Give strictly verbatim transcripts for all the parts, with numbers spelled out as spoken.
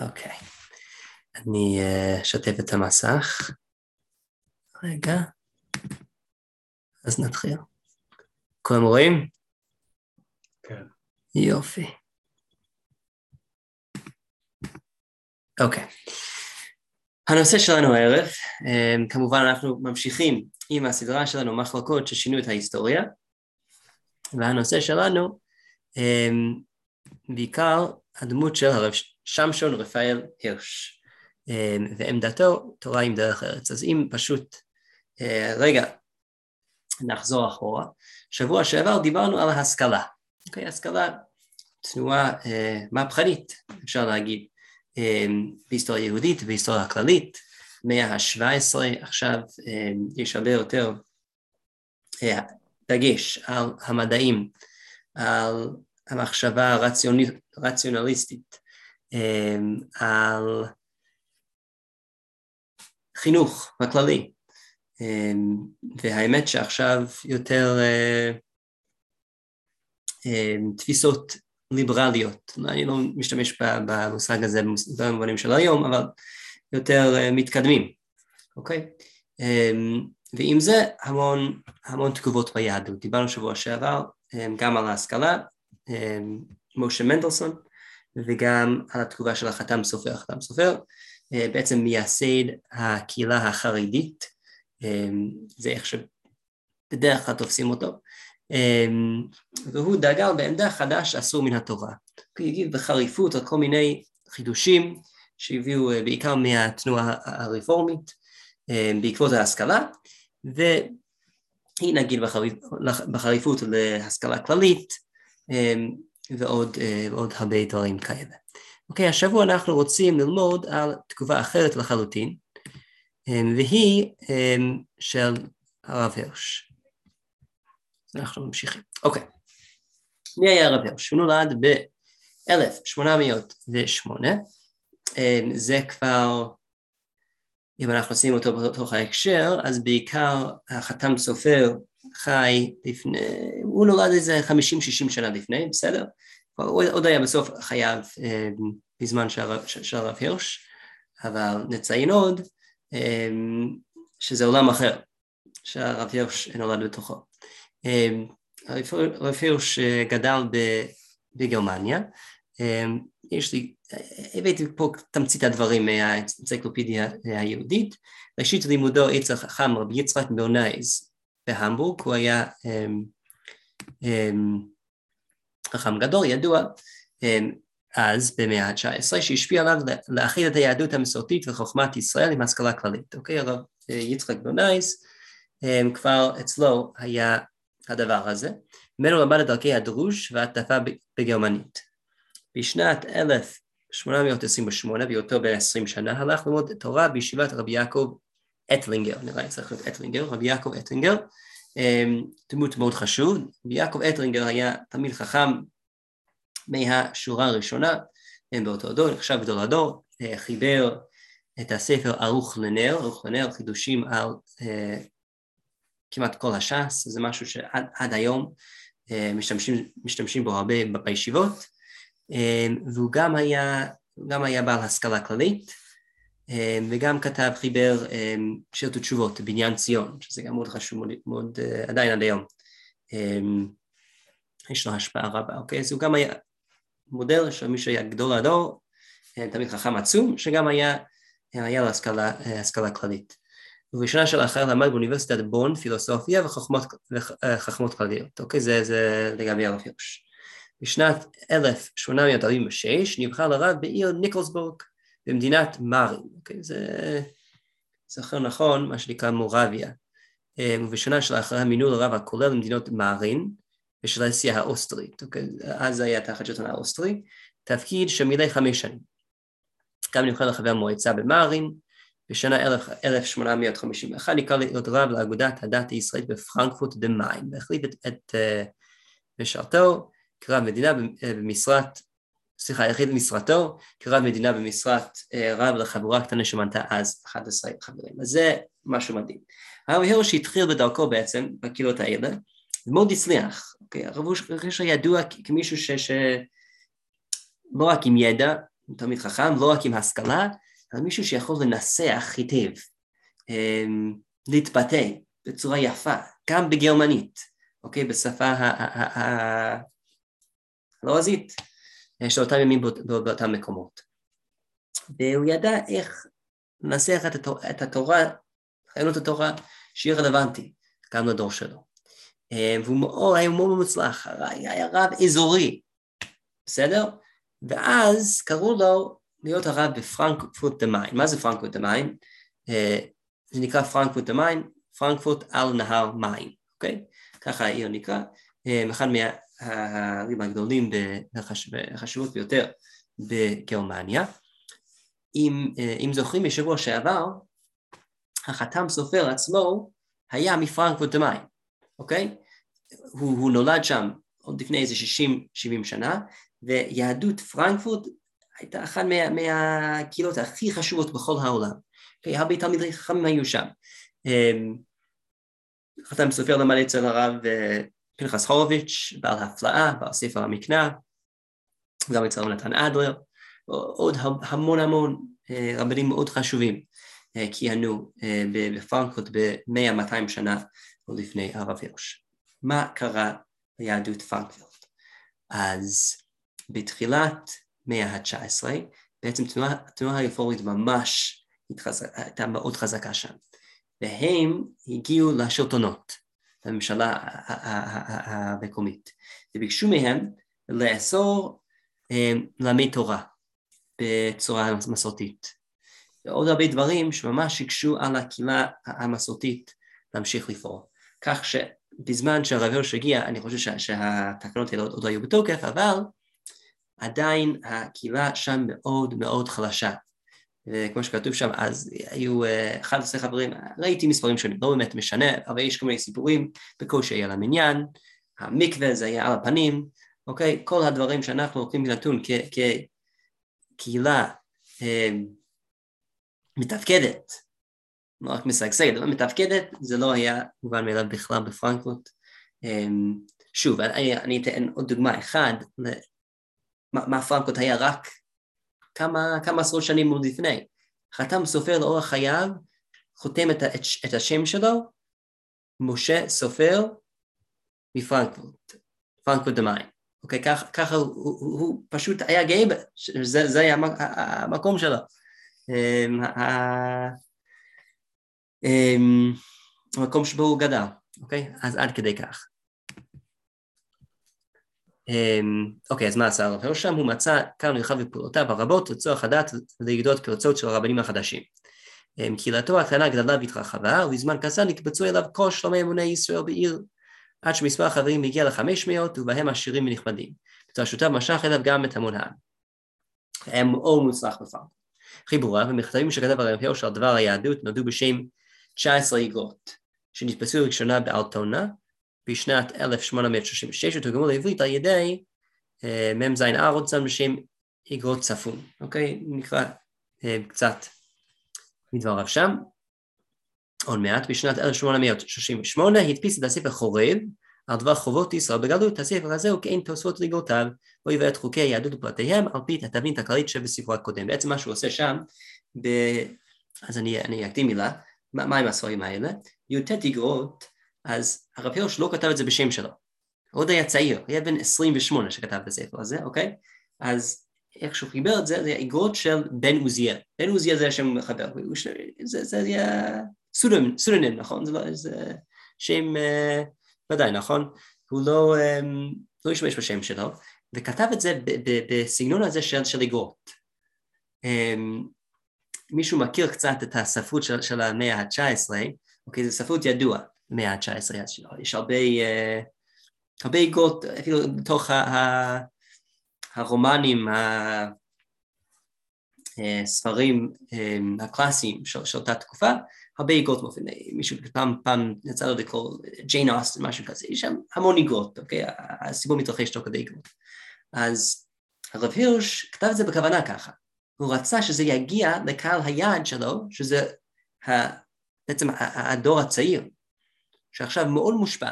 אוקיי, אני אשתף את המסך. רגע, אז נתחיל. כולם רואים? כן. יופי. אוקיי. הנושא שלנו הערב, כמובן אנחנו ממשיכים עם הסדרה שלנו, מחלוקות ששינו את ההיסטוריה, והנושא שלנו, בעיקר הדמות של הרב שמשון רפאל הירש, ועמדתו תורה עם דרך ארץ. אז אם פשוט, רגע, נחזור אחורה. שבוע שעבר דיברנו על ההשכלה, אוקיי, השכלה, תנועה מהפכנית, אפשר להגיד, בהיסטוריה יהודית, בהיסטוריה הכללית, מאה ה-שבע עשרה, עכשיו יש הרבה יותר דגש על המדעים, על המחשבה הרציונליסטית, על חינוך הכללי, והאמת שעכשיו יותר תפיסות ליברליות, אני לא משתמש במושג הזה במובנים של היום, אבל יותר מתקדמים, אוקיי? ועם זה המון, המון תגובות ביהדות, דיברנו שבוע שעבר גם על ההשכלה, משה מנדלסון, וגם על התגובה של החתם סופר, החתם סופר, בעצם מייסד הקהילה החרדית, זה איך שבדרך כלל תופסים אותו, והוא דגל בעמדה חדש אסור מן התורה. הוא הגיב בחריפות על כל מיני חידושים שהביאו בעיקר מהתנועה הרפורמית בעקבות ההשכלה, והיא נגיד בחריפ... בחריפות להשכלה כללית ועוד, ועוד הרבה דברים כאלה. אוקיי, השבוע אנחנו רוצים ללמוד על תגובה אחרת לחלוטין, והיא של הרב הירש. אנחנו ממשיכים. אוקיי. מי היה הרב הירש? הוא נולד ב-אלף שמונה מאות ושמונה, זה כבר, אם אנחנו עושים אותו בתוך ההקשר, אז בעיקר החתם סופר חי לפני, הוא נולד איזה חמישים שישים שנה לפני, בסדר? עוד היה בסוף חייו בזמן של הרב הירש, אבל נציין עוד שזה עולם אחר, שהרב הירש נולד בתוכו. הרב הירש גדל בגרמניה, יש לי, הבאתי פה תמצית הדברים מהאנציקלופדיה היהודית, ראשית לימודו אצל חכם רבי יצחק ברנייז בהמבורג, הוא היה חכם גדול ידוע אז במאה ה-תשע עשרה, שהשפיע עליו להכיל את היהדות המסורתית וחוכמת ישראל עם השכלה כללית, אוקיי, הרב יצחק ברנייז, כבר אצלו היה הדבר הזה, ממנו למד את דרכי הדרוש והטפה בגרמנית. בשנת אלף שמונה מאות עשרים ושמונה, בהיותו בן עשרים שנה, הלך ללמוד תורה בישיבת רבי יעקב אטלינגר, נראה לי צריך להיות אטלינגר, רבי יעקב אטלינגר, דמות מאוד חשוב, רבי יעקב אטלינגר היה תלמיד חכם מהשורה הראשונה, באותו דור, נחשב גדול הדור, חיבר את הספר ערוך לנר, ערוך לנר, חידושים על כמעט כל הש"ס, זה משהו שעד עד היום משתמשים, משתמשים בו הרבה בישיבות, והוא גם היה, גם היה בעל השכלה כללית, וגם כתב חיבר שאלות ותשובות בעניין ציון, שזה גם מאוד חשוב, מאוד, מאוד עדיין עד היום, יש לו השפעה רבה, אוקיי? אז הוא גם היה מודל של מי שהיה גדול הדור, תמיד חכם עצום, שגם היה, היה לו השכלה, השכלה כללית. ובשנה שלאחר למד באוניברסיטת בון, פילוסופיה וחכמות כלליות, אוקיי? זה, זה לגבי הרב הירש. בשנת אלף שמונה מאות ארבעים ושש נבחר לרב בעיר ניקולסבורג, במדינת מארין, אוקיי? זה זוכר נכון, מה שנקרא מורביה. ובשנה שלאחר מינו לרב הכולל למדינות מארין, בשלסיה האוסטרית, אוקיי? אז היה תחת שלטון האוסטרי, תפקיד שמילא חמש שנים. גם נבחר לחבר מועצה במארין, בשנה אלף שמונה מאות חמישים ואחת נקרא להיות רב לאגודת הדת הישראלית בפרנקפורט דה מיין, והחליף את, את uh, משרתו כרב מדינה במשרת, סליחה, החליף את משרתו כרב מדינה במשרת uh, רב לחבורה קטנה שמנתה אז אחד עשר חברים. אז זה משהו מדהים. הרב הירש התחיל בדרכו בעצם בקהילות האלה, ומאוד הצליח. הרב הירש היה ידוע כמישהו שלא רק עם ידע, הוא תלמיד חכם, לא רק עם השכלה, אלא מישהו שיכול לנסח היטב, להתבטא בצורה יפה, גם בגרמנית, אוקיי? בשפה הלועזית, שאותם ימים באותם מקומות. והוא ידע איך לנסח את התורה, רעיונות התורה, שיהיה רלוונטי גם לדור שלו. והוא היה מאוד מוצלח, היה רב אזורי, בסדר? ואז קראו לו להיות הרב בפרנקפורט דה מיין. מה זה פרנקפורט דה מיין? זה נקרא פרנקפורט דה מיין, פרנקפורט על נהר מיין, אוקיי? ככה העיר נקרא, אחד מהערים הגדולים והחשובות ביותר בגרמניה. אם, אם זוכרים משבוע שעבר, החתם סופר עצמו היה מפרנקפורט דה מיין, אוקיי? הוא, הוא נולד שם עוד לפני איזה שישים שבעים שנה, ויהדות פרנקפורט הייתה אחת מה, מהקהילות הכי חשובות בכל העולם. Okay, הרבה תלמידי חכמים היו שם. Um, חתם סופר למד אצל הרב uh, פנחס הורוביץ', בעל הפלאה, בעל ספר המקנה, גם אצל נתן אדלר, עוד המון המון uh, רבנים מאוד חשובים, uh, כיהנו uh, בפרנקפורט ב-מאה מאתיים שנה עוד לפני הרב הירש. מה קרה ליהדות פרנקפורט? אז בתחילת מאה ה-תשע עשרה, בעצם תנועה, התנועה הרפורמית ממש התחזק, הייתה מאוד חזקה שם, והם הגיעו לשלטונות, לממשלה המקומית, וביקשו מהם לאסור ללמד תורה בצורה מסורתית, ועוד הרבה דברים שממש הקשו על הקהילה המסורתית להמשיך לפעול, כך ש... בזמן שהרב הירש הגיע, אני חושב שה, שהתקנות האלה עוד היו בתוקף, אבל עדיין הקהילה שם מאוד מאוד חלשה. וכמו שכתוב שם, אז היו אחד עשר חברים, ראיתי מספרים שונים, לא באמת משנה, אבל יש כל מיני סיפורים, בקושי היה למניין, המקווה זה היה על הפנים, אוקיי? כל הדברים שאנחנו לוקחים בנתון כקהילה אה, מתפקדת, לא רק מסגסגת, אבל מתפקדת, זה לא היה מובן מאליו בכלל בפרנקפורט. שוב, אני, אני אתן עוד דוגמה אחד, מה פרנקפורט היה רק כמה, כמה עשרות שנים עוד לפני. חתם סופר לאורך חייו, חותם את, את, את השם שלו, משה סופר מפרנקפורט, פרנקפורט דה מיין. אוקיי, כך, ככה הוא, הוא, הוא פשוט היה גאה, זה, זה היה המקום שלו. Um, המקום שבו הוא גדל, אוקיי? אז עד כדי כך. Um, אוקיי, אז מה עשה הרב הירש שם? הוא מצא קהל נרחב בפעולותיו הרבות לצורך הדת ולגדות פרצות של הרבנים החדשים. Um, קהילתו הקטנה גדלה והתרחבה, ובזמן קצר נקבצו אליו כל שלומי אמוני ישראל בעיר, עד שמספר החברים הגיע לחמש מאות, ובהם עשירים ונחמדים. בתרשותיו משך אליו גם את המון העם. היה מאוד מוצלח בפעם. חיבוריו ומכתבים שכתב הרב הירש על דבר היהדות נודעו בשם תשע עשרה איגרות, שנתפסו ראשונה באלטונה, בשנת אלף שמונה מאות שלושים ושש, ותורגמו לעברית על ידי מ"ז אהרונסון בשם איגרות צפון. אוקיי, נקרא קצת מדבריו שם. עוד מעט, בשנת אלף שמונה מאות שלושים ושמונה, הדפיס את הספר חורב, על דבר חובות ישראל בגלות. הספר הזה הוא כאין תוספות לאיגרותיו, הוא יבאר את חוקי היהדות ופרטיהם, על פי התבנית הכללית שבספרו הקודם. בעצם מה שהוא עושה שם, ב... אז אני, אני אקדים מילה, מה עם הספרים האלה? יוטט איגרות, אז הרב הירש לא כתב את זה בשם שלו. עוד היה צעיר, היה בן עשרים ושמונה שכתב את הספר הזה, אוקיי? אז איך שהוא חיבר את זה, זה היה איגרות של בן עוזיאל. בן עוזיאל זה השם מחבר, זה היה סודנין, נכון? זה שם ודאי, נכון? הוא לא ישמש בשם שלו, וכתב את זה בסגנון הזה של איגרות. מישהו מכיר קצת את הספרות של, של המאה ה-תשע עשרה, אוקיי, זו ספרות ידועה, המאה ה-תשע עשרה, יש הרבה, uh, הרבה איגרות, אפילו בתוך ה- ה- הרומנים, הספרים um, הקלאסיים של, של אותה תקופה, הרבה איגרות מופן, מישהו פעם, פעם יצא לו לקרוא ג'יין אוסטן, משהו כזה, יש שם המון איגרות, אוקיי, הסיפור מתרחש תוך כדי איגרות. אז הרב הירש כתב את זה בכוונה ככה, הוא רצה שזה יגיע לקהל היעד שלו, שזה בעצם הדור הצעיר, שעכשיו מאוד מושפע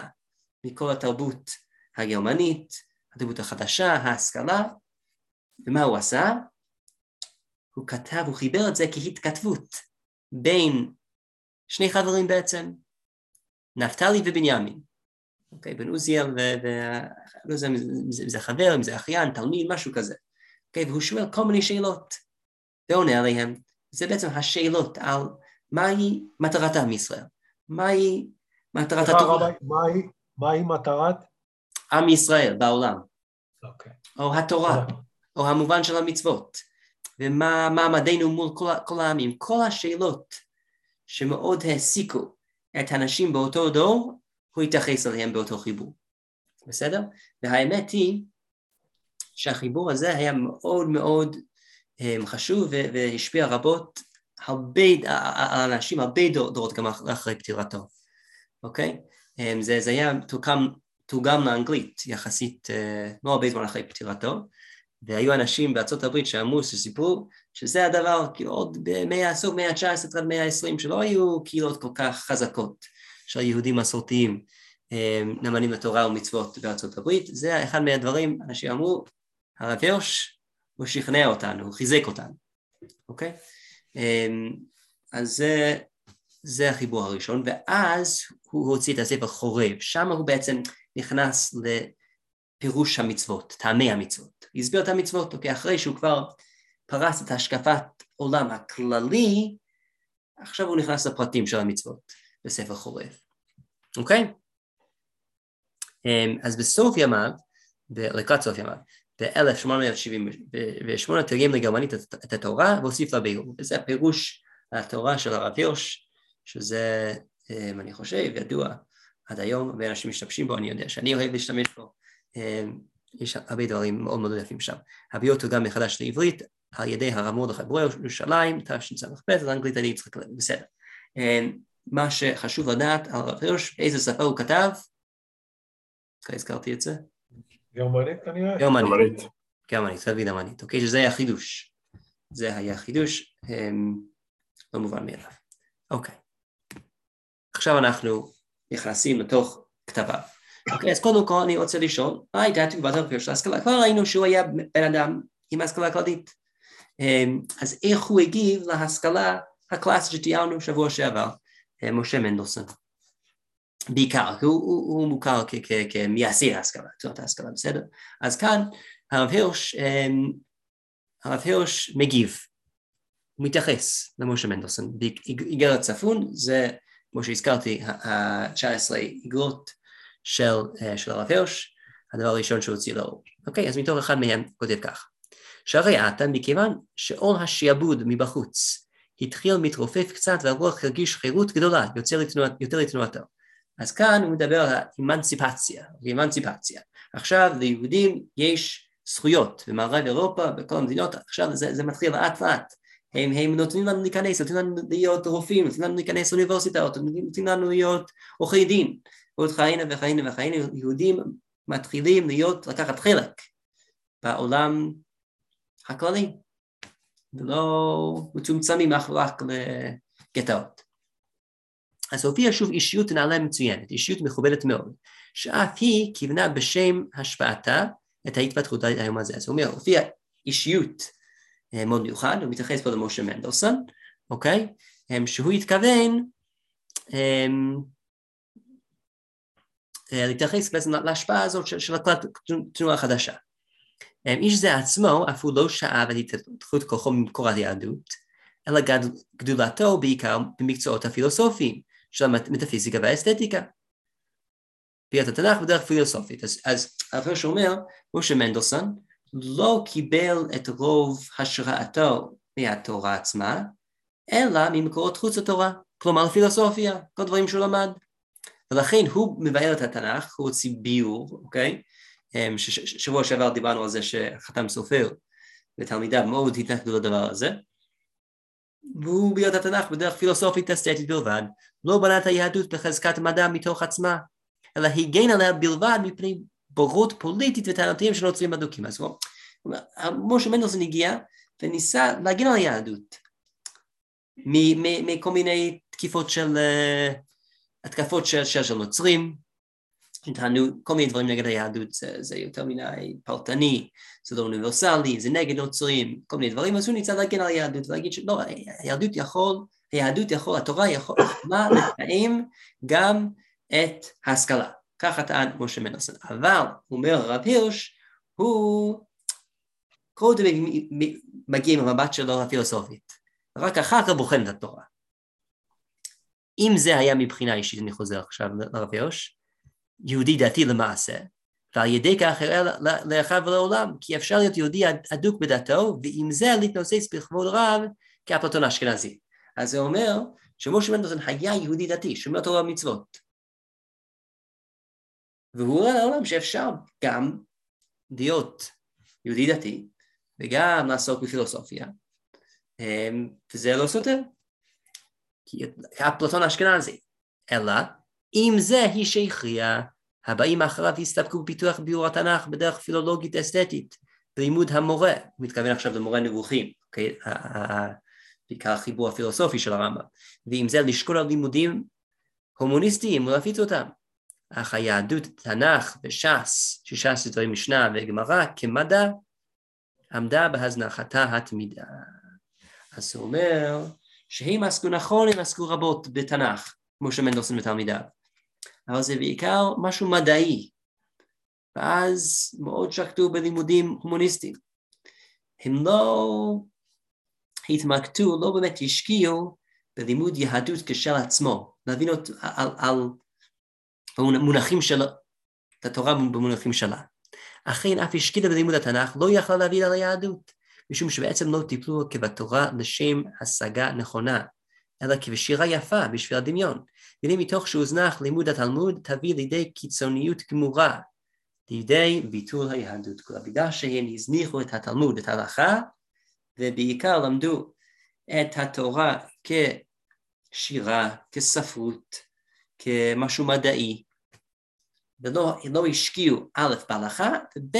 מכל התרבות הגרמנית, התרבות החדשה, ההשכלה, ומה הוא עשה? הוא כתב, הוא חיבר את זה כהתכתבות בין שני חברים בעצם, נפתלי ובנימין. אוקיי, בן עוזיאל, ולא יודע אם זה חבר, אם זה אחיין, תלמיד, משהו כזה. אוקיי, והוא שואל כל מיני שאלות, ועונה עליהן. זה בעצם השאלות על מהי מטרתה מישראל, מהי מטרת התורה. מהי מטרת? עם ישראל בעולם. אוקיי. או התורה, או המובן של המצוות, ומה מעמדנו מול כל העמים. כל השאלות שמאוד העסיקו את האנשים באותו דור, הוא יתייחס אליהם באותו חיבור. בסדר? והאמת היא שהחיבור הזה היה מאוד מאוד חשוב והשפיע רבות על אנשים, הרבה דורות גם אחרי פטירתו. אוקיי? זה היה תורגם לאנגלית יחסית לא הרבה זמן אחרי פטירתו, והיו אנשים בארצות הברית שאמרו שסיפרו שזה הדבר עוד במאה עשור, מאה ה-תשע עשרה עד מאה ה-עשרים, שלא היו קהילות כל כך חזקות. של יהודים מסורתיים נאמנים לתורה ומצוות בארצות הברית. זה אחד מהדברים אנשים אמרו, הרב יוש, הוא שכנע אותנו, הוא חיזק אותנו, אוקיי? אז זה, זה החיבור הראשון, ואז הוא הוציא את הספר חורב, שם הוא בעצם נכנס לפירוש המצוות, טעמי המצוות, הסביר את המצוות, אוקיי? אחרי שהוא כבר פרס את השקפת עולם הכללי, עכשיו הוא נכנס לפרטים של המצוות. בספר חורף, אוקיי? אז בסוף ימיו, לקראת סוף ימיו, ב-אלף שמונה מאות שבעים ושמונה תרגם לגרמנית את התורה והוסיף לה ביור, וזה הפירוש התורה של הרב הירש, שזה, אני חושב, ידוע עד היום, הרבה אנשים משתמשים בו, אני יודע שאני אוהב להשתמש בו, יש הרבה דברים מאוד מאוד יפים שם. הביור תורגם מחדש לעברית, על ידי הרב מרדכי ברויר, ירושלים, תשס"ב, לאנגלית אני צריך לקרוא, בסדר. מה שחשוב לדעת על הרב הירש, איזה שפה הוא כתב? כבר הזכרתי את זה? גרמנית, כנראה. גרמנית. גרמנית, תלוי גרמנית, אוקיי? שזה היה חידוש. זה היה חידוש, לא מובן מאליו. אוקיי. עכשיו אנחנו נכנסים לתוך כתביו. אוקיי, אז קודם כל אני רוצה לשאול, מה הייתה תגובת הרב הירש להשכלה? כבר ראינו שהוא היה בן אדם עם השכלה כללית. אז איך הוא הגיב להשכלה הקלאסית שתיארנו שבוע שעבר? משה מנדלסון, בעיקר, הוא, הוא, הוא מוכר כ, כ, כמייסד ההשכלה, תורת ההשכלה, בסדר? אז כאן הרב הירש, הרב הירש מגיב, הוא מתייחס למשה מנדלסון, באיגרת צפון, זה, כמו שהזכרתי, ה-תשע עשרה איגרות של, של הרב הירש, הדבר הראשון שהוציא לאור. אוקיי, אז מתוך אחד מהם כותב כך, שהרי עתה, מכיוון שעול השעבוד מבחוץ, התחיל מתרופף קצת והרוח הרגיש חירות גדולה יותר לתנועתו. אז כאן הוא מדבר על האמנציפציה, האמנציפציה. עכשיו ליהודים יש זכויות במערב אירופה, בכל המדינות, עכשיו זה, זה מתחיל לאט לאט. הם, הם נותנים לנו להיכנס, נותנים לנו להיות רופאים, נותנים לנו להיכנס לאוניברסיטאות, נותנים לנו להיות עורכי דין, ועוד חיינו וחיינו וחיינו, יהודים מתחילים להיות, לקחת חלק בעולם הכללי. ולא מצומצמים אך רק לגטאות. אז הופיעה שוב אישיות נעלה מצוינת, אישיות מכובדת מאוד, שאף היא כיוונה בשם השפעתה את ההתפתחות היום הזה. אז הוא אומר, הופיעה אישיות מאוד מיוחד, הוא מתייחס פה למשה מנדלסון, אוקיי? שהוא התכוון להתייחס בעצם להשפעה הזאת של התנועה החדשה. איש זה עצמו אף הוא לא שעה והתפתחות כוחו ממקור היהדות, אלא גדולתו בעיקר במקצועות הפילוסופיים של המטאפיזיקה והאסתטיקה. פיית התנ"ך בדרך פילוסופית. אז, אז אחרי שאומר, משה מנדלסון לא קיבל את רוב השראתו מהתורה עצמה, אלא ממקורות חוץ התורה, כלומר פילוסופיה, כל דברים שהוא למד. ולכן הוא מבאר את התנ"ך, הוא הוציא ביור, אוקיי? שבוע שעבר דיברנו על זה שחתם סופר ותלמידיו מאוד התנגדו לדבר הזה, והוא ביור את התנ"ך בדרך פילוסופית אסתטית בלבד, לא בנה את היהדות בחזקת מדע מתוך עצמה, אלא הגן עליה בלבד מפני בורות פוליטית וטענותיים שנוצרים בדוקים. אז הוא אומר, משה מנדלסון הגיע וניסה להגן על היהדות מכל מיני תקיפות של התקפות של נוצרים, טענו כל מיני דברים נגד היהדות, זה, זה יותר מיני פרטני, זה לא אוניברסלי, זה נגד נוצרים, כל מיני דברים, אז הוא ניסה להגן על היהדות, ולהגיד שלא, היהדות יכול, היהדות יכול, התורה יכול, מה לתאם גם את ההשכלה, ככה טען משה מנסון, אבל, אומר הרב הירש, הוא קודם מגיע עם המבט שלו הפילוסופית, רק אחר כך בוחן את התורה. אם זה היה מבחינה אישית, אני חוזר עכשיו לרב הירש, יהודי דתי למעשה, ועל ידי כך הראה לאחיו ולעולם, כי אפשר להיות יהודי אדוק בדתו, ועם זה להתנוסס בכבוד רב כאפלטון האשכנזי. אז זה אומר שמשה מנדלסון היה יהודי דתי, שומר תורה ומצוות. והוא הראה לעולם שאפשר גם להיות יהודי דתי, וגם לעסוק בפילוסופיה, וזה לא סותר, כאפלטון האשכנזי, אלא, אם זה היא שהכריע, הבאים אחריו הסתפקו בפיתוח ביור התנ"ך בדרך פילולוגית אסתטית, בלימוד המורה, הוא מתכוון עכשיו למורה נבוכים, בעיקר החיבור הפילוסופי של הרמב"ם, ועם זה לשקול על לימודים הומוניסטיים ולהפיץ אותם. אך היהדות, תנ"ך וש"ס, שש"ס זה דברים משנה וגמרא, כמדע, עמדה בהזנחתה התמידה. אז הוא אומר, שהם עסקו נכון, הם עסקו רבות בתנ"ך, משה מנדלסון ותלמידיו, אבל זה בעיקר משהו מדעי, ואז מאוד שקטו בלימודים הומוניסטיים. הם לא התמקדו, לא באמת השקיעו בלימוד יהדות כשל עצמו, להבין על, על המונחים של התורה במונחים שלה. אכן, אף השקיעה בלימוד התנ"ך לא יכלה להבין על היהדות, משום שבעצם לא טיפלו כבתורה לשם השגה נכונה, אלא כבשירה יפה בשביל הדמיון, ואם מתוך שהוזנח לימוד התלמוד תביא לידי קיצוניות גמורה, לידי ביטול היהדות. כל הבידה שהם הזניחו את התלמוד, את ההלכה, ובעיקר למדו את התורה כשירה, כספרות, כמשהו מדעי, ולא לא השקיעו א' בהלכה, וב'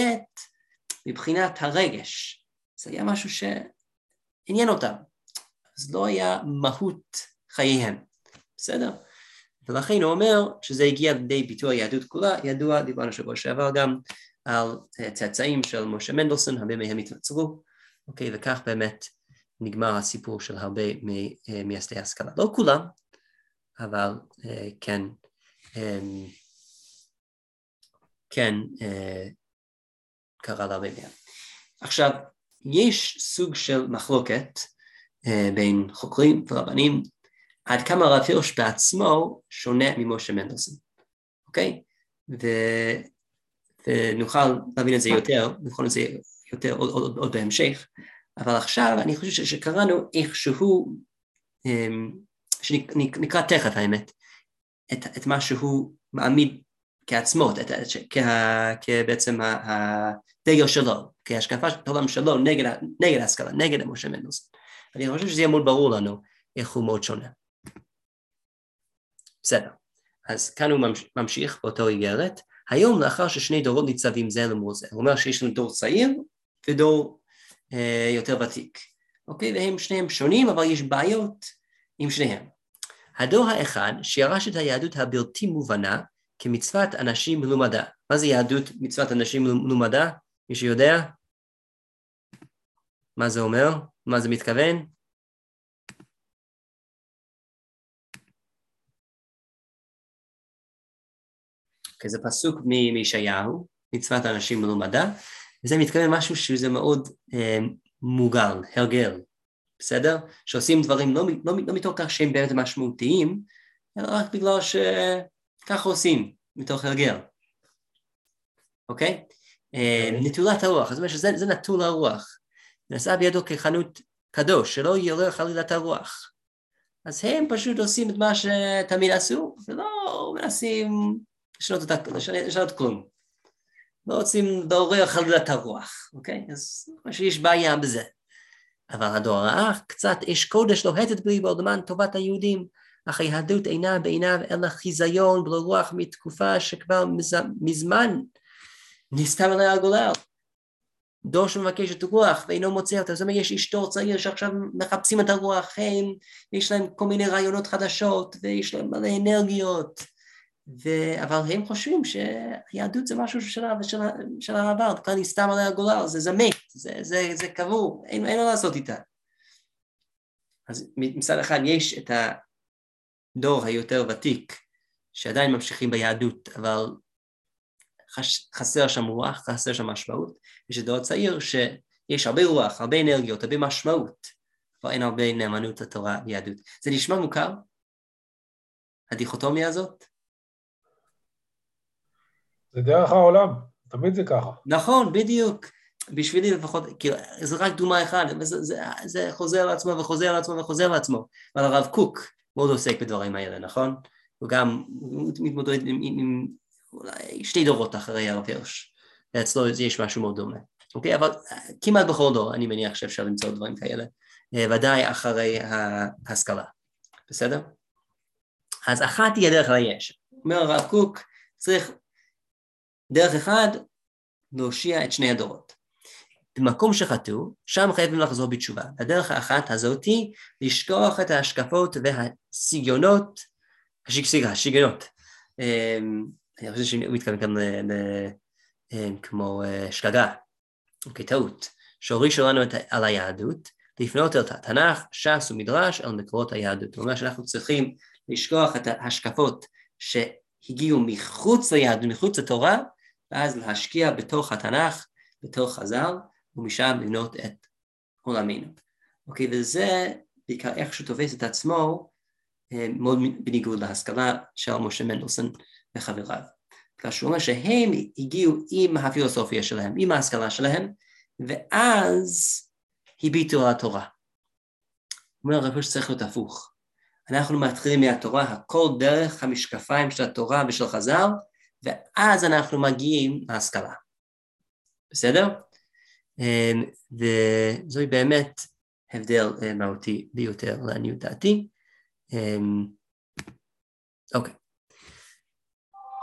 מבחינת הרגש. זה היה משהו שעניין אותם. אז לא היה מהות חייהם, בסדר? ולכן הוא אומר שזה הגיע לידי ביטוי היהדות כולה, ידוע, דיברנו שבוע שעבר גם על צאצאים של משה מנדלסון, הרבה מהם התנצרו, אוקיי, וכך באמת נגמר הסיפור של הרבה מייסדי ההשכלה. לא כולם, אבל כן, כן, קרה להרבה מהם. עכשיו, יש סוג של מחלוקת, בין חוקרים ורבנים, עד כמה הרב הירש בעצמו שונה ממשה מנדלסון, אוקיי? ו... ונוכל להבין את זה יותר, נוכל את זה יותר עוד, עוד, עוד בהמשך, אבל עכשיו אני חושב ש... שקראנו איכשהו, שנקרא תכף האמת, את, את מה שהוא מעמיד כעצמו, את... כה... כבעצם הדגל שלו, כהשקפת העולם שלו נגד, נגד ההשכלה, נגד משה מנדלסון. אני חושב שזה יהיה מאוד ברור לנו איך הוא מאוד שונה. בסדר, אז כאן הוא ממשיך באותו איגרת, היום לאחר ששני דורות ניצבים זה למול זה, הוא אומר שיש לנו דור צעיר ודור אה, יותר ותיק, אוקיי, והם שניהם שונים, אבל יש בעיות עם שניהם. הדור האחד שירש את היהדות הבלתי מובנה כמצוות אנשים מלומדה. מה זה יהדות מצוות אנשים מלומדה? מישהו יודע? מה זה אומר? מה זה מתכוון? כי זה פסוק מישעיהו, מצוות אנשים מלומדה, וזה מתכוון משהו שזה מאוד אה, מוגל, הרגל, בסדר? שעושים דברים לא, לא, לא מתוך כך שהם באמת משמעותיים, אלא רק בגלל שכך עושים, מתוך הרגל. אוקיי? אה, נטולת הרוח, זאת אומרת שזה זה נטול הרוח. נשא בידו כחנות קדוש, שלא יעורר חלילת הרוח. אז הם פשוט עושים את מה שתמיד עשו, ולא מנסים לשנות כלום. לא רוצים לעורר חלילת הרוח, אוקיי? אז יש בעיה בזה. אבל הדור הרעה, קצת אש קודש לוהטת בלי בעולמן טובת היהודים, אך היהדות אינה בעיניו אלא חיזיון בלא רוח מתקופה שכבר מזמן נסתם עליה הגולל. דור שמבקש את הרוח ואינו מוצא אותה, זאת אומרת יש איש דור צעיר שעכשיו מחפשים את הרוח, הם, יש להם כל מיני רעיונות חדשות, ויש להם מלא אנרגיות, אבל הם חושבים שהיהדות זה משהו שלה ושל העבר, כאן היא סתם עליה גולל, זה זמק, זה קבור, אין מה לעשות איתה. אז מצד אחד יש את הדור היותר ותיק, שעדיין ממשיכים ביהדות, אבל חסר שם רוח, חסר שם משמעות, יש את דור צעיר שיש הרבה רוח, הרבה אנרגיות, הרבה משמעות, אבל אין הרבה נאמנות לתורה ויהדות. זה נשמע מוכר? הדיכוטומיה הזאת? זה דרך העולם, תמיד זה ככה. נכון, בדיוק. בשבילי לפחות, כאילו, זה רק דוגמה אחת, וזה, זה, זה חוזר לעצמו וחוזר לעצמו וחוזר לעצמו. אבל הרב קוק מאוד עוסק בדברים האלה, נכון? הוא גם מתמודד עם, עם, עם אולי שתי דורות אחרי הרב הרש. ואצלו יש משהו מאוד דומה. אוקיי? אבל כמעט בכל דור, אני מניח שאפשר למצוא דברים כאלה. ודאי אחרי ההשכלה. בסדר? אז אחת היא הדרך ליש. אומר הרב קוק, צריך דרך אחד, להושיע את שני הדורות. במקום שחטאו, שם חייבים לחזור בתשובה. הדרך האחת הזאת היא לשכוח את ההשקפות והסגנונות, השגסיגה, השגנות. אני חושב שהוא מתכוון כאן כמו שגגה, כטעות, שהוריש לנו על היהדות, לפנות אל התנ"ך, ש"ס ומדרש, על מקורות היהדות. זאת אומרת שאנחנו צריכים לשכוח את ההשקפות שהגיעו מחוץ ליהדות, מחוץ לתורה, ואז להשקיע בתוך התנ"ך, בתוך חז"ל, ומשם לבנות את עולמנו. אוקיי, וזה בעיקר איך שהוא תופס את עצמו, מאוד בניגוד להשכלה של משה מנדלסון וחבריו. כך שהוא אומר שהם הגיעו עם הפילוסופיה שלהם, עם ההשכלה שלהם, ואז הביטו על התורה. הוא אומר הרבה שצריך להיות הפוך. אנחנו מתחילים מהתורה, הכל דרך המשקפיים של התורה ושל חז"ל, ואז אנחנו מגיעים להשכלה. בסדר? וזוהי באמת הבדל מהותי ביותר לעניות דעתי. אוקיי.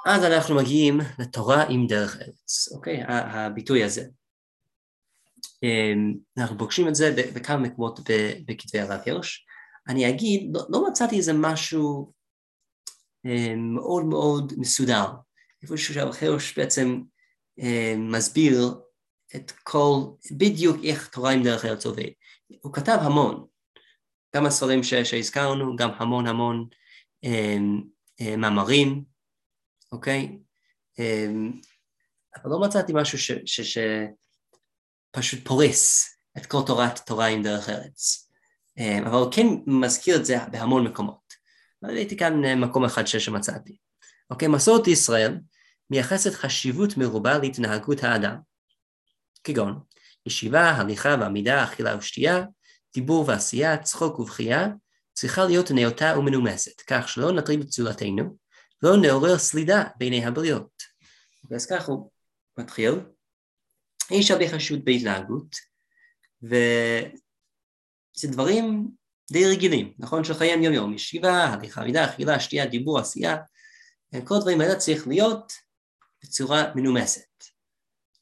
אז אנחנו מגיעים לתורה עם דרך ארץ. אוקיי? הביטוי הזה. אנחנו פוגשים את זה בכמה מקומות בכתבי הרב הרש. אני אגיד, לא מצאתי איזה משהו מאוד מאוד מסודר. איפה שהרב הרש בעצם מסביר את כל, בדיוק איך תורה עם דרך ארץ עובד. הוא כתב המון, גם הספרים שהזכרנו, גם המון המון מאמרים, אוקיי? אבל לא מצאתי משהו שפשוט פורס את כל תורת תורה עם דרך ארץ. אבל הוא כן מזכיר את זה בהמון מקומות. הייתי כאן מקום אחד שמצאתי. אוקיי, מסורת ישראל מייחסת חשיבות מרובה להתנהגות האדם, כגון ישיבה, הליכה ועמידה, אכילה ושתייה, דיבור ועשייה, צחוק ובחייה, צריכה להיות נאותה ומנומסת, כך שלא נטריד את צורתנו, לא נעורר סלידה בעיני הבריות. אז כך הוא מתחיל, יש הרבה חשיבות בהתנהגות, וזה דברים די רגילים, נכון? שחיים יום יום, ישיבה, הליכה, עמידה, אכילה, שתייה, דיבור, עשייה, כל הדברים האלה צריך להיות בצורה מנומסת.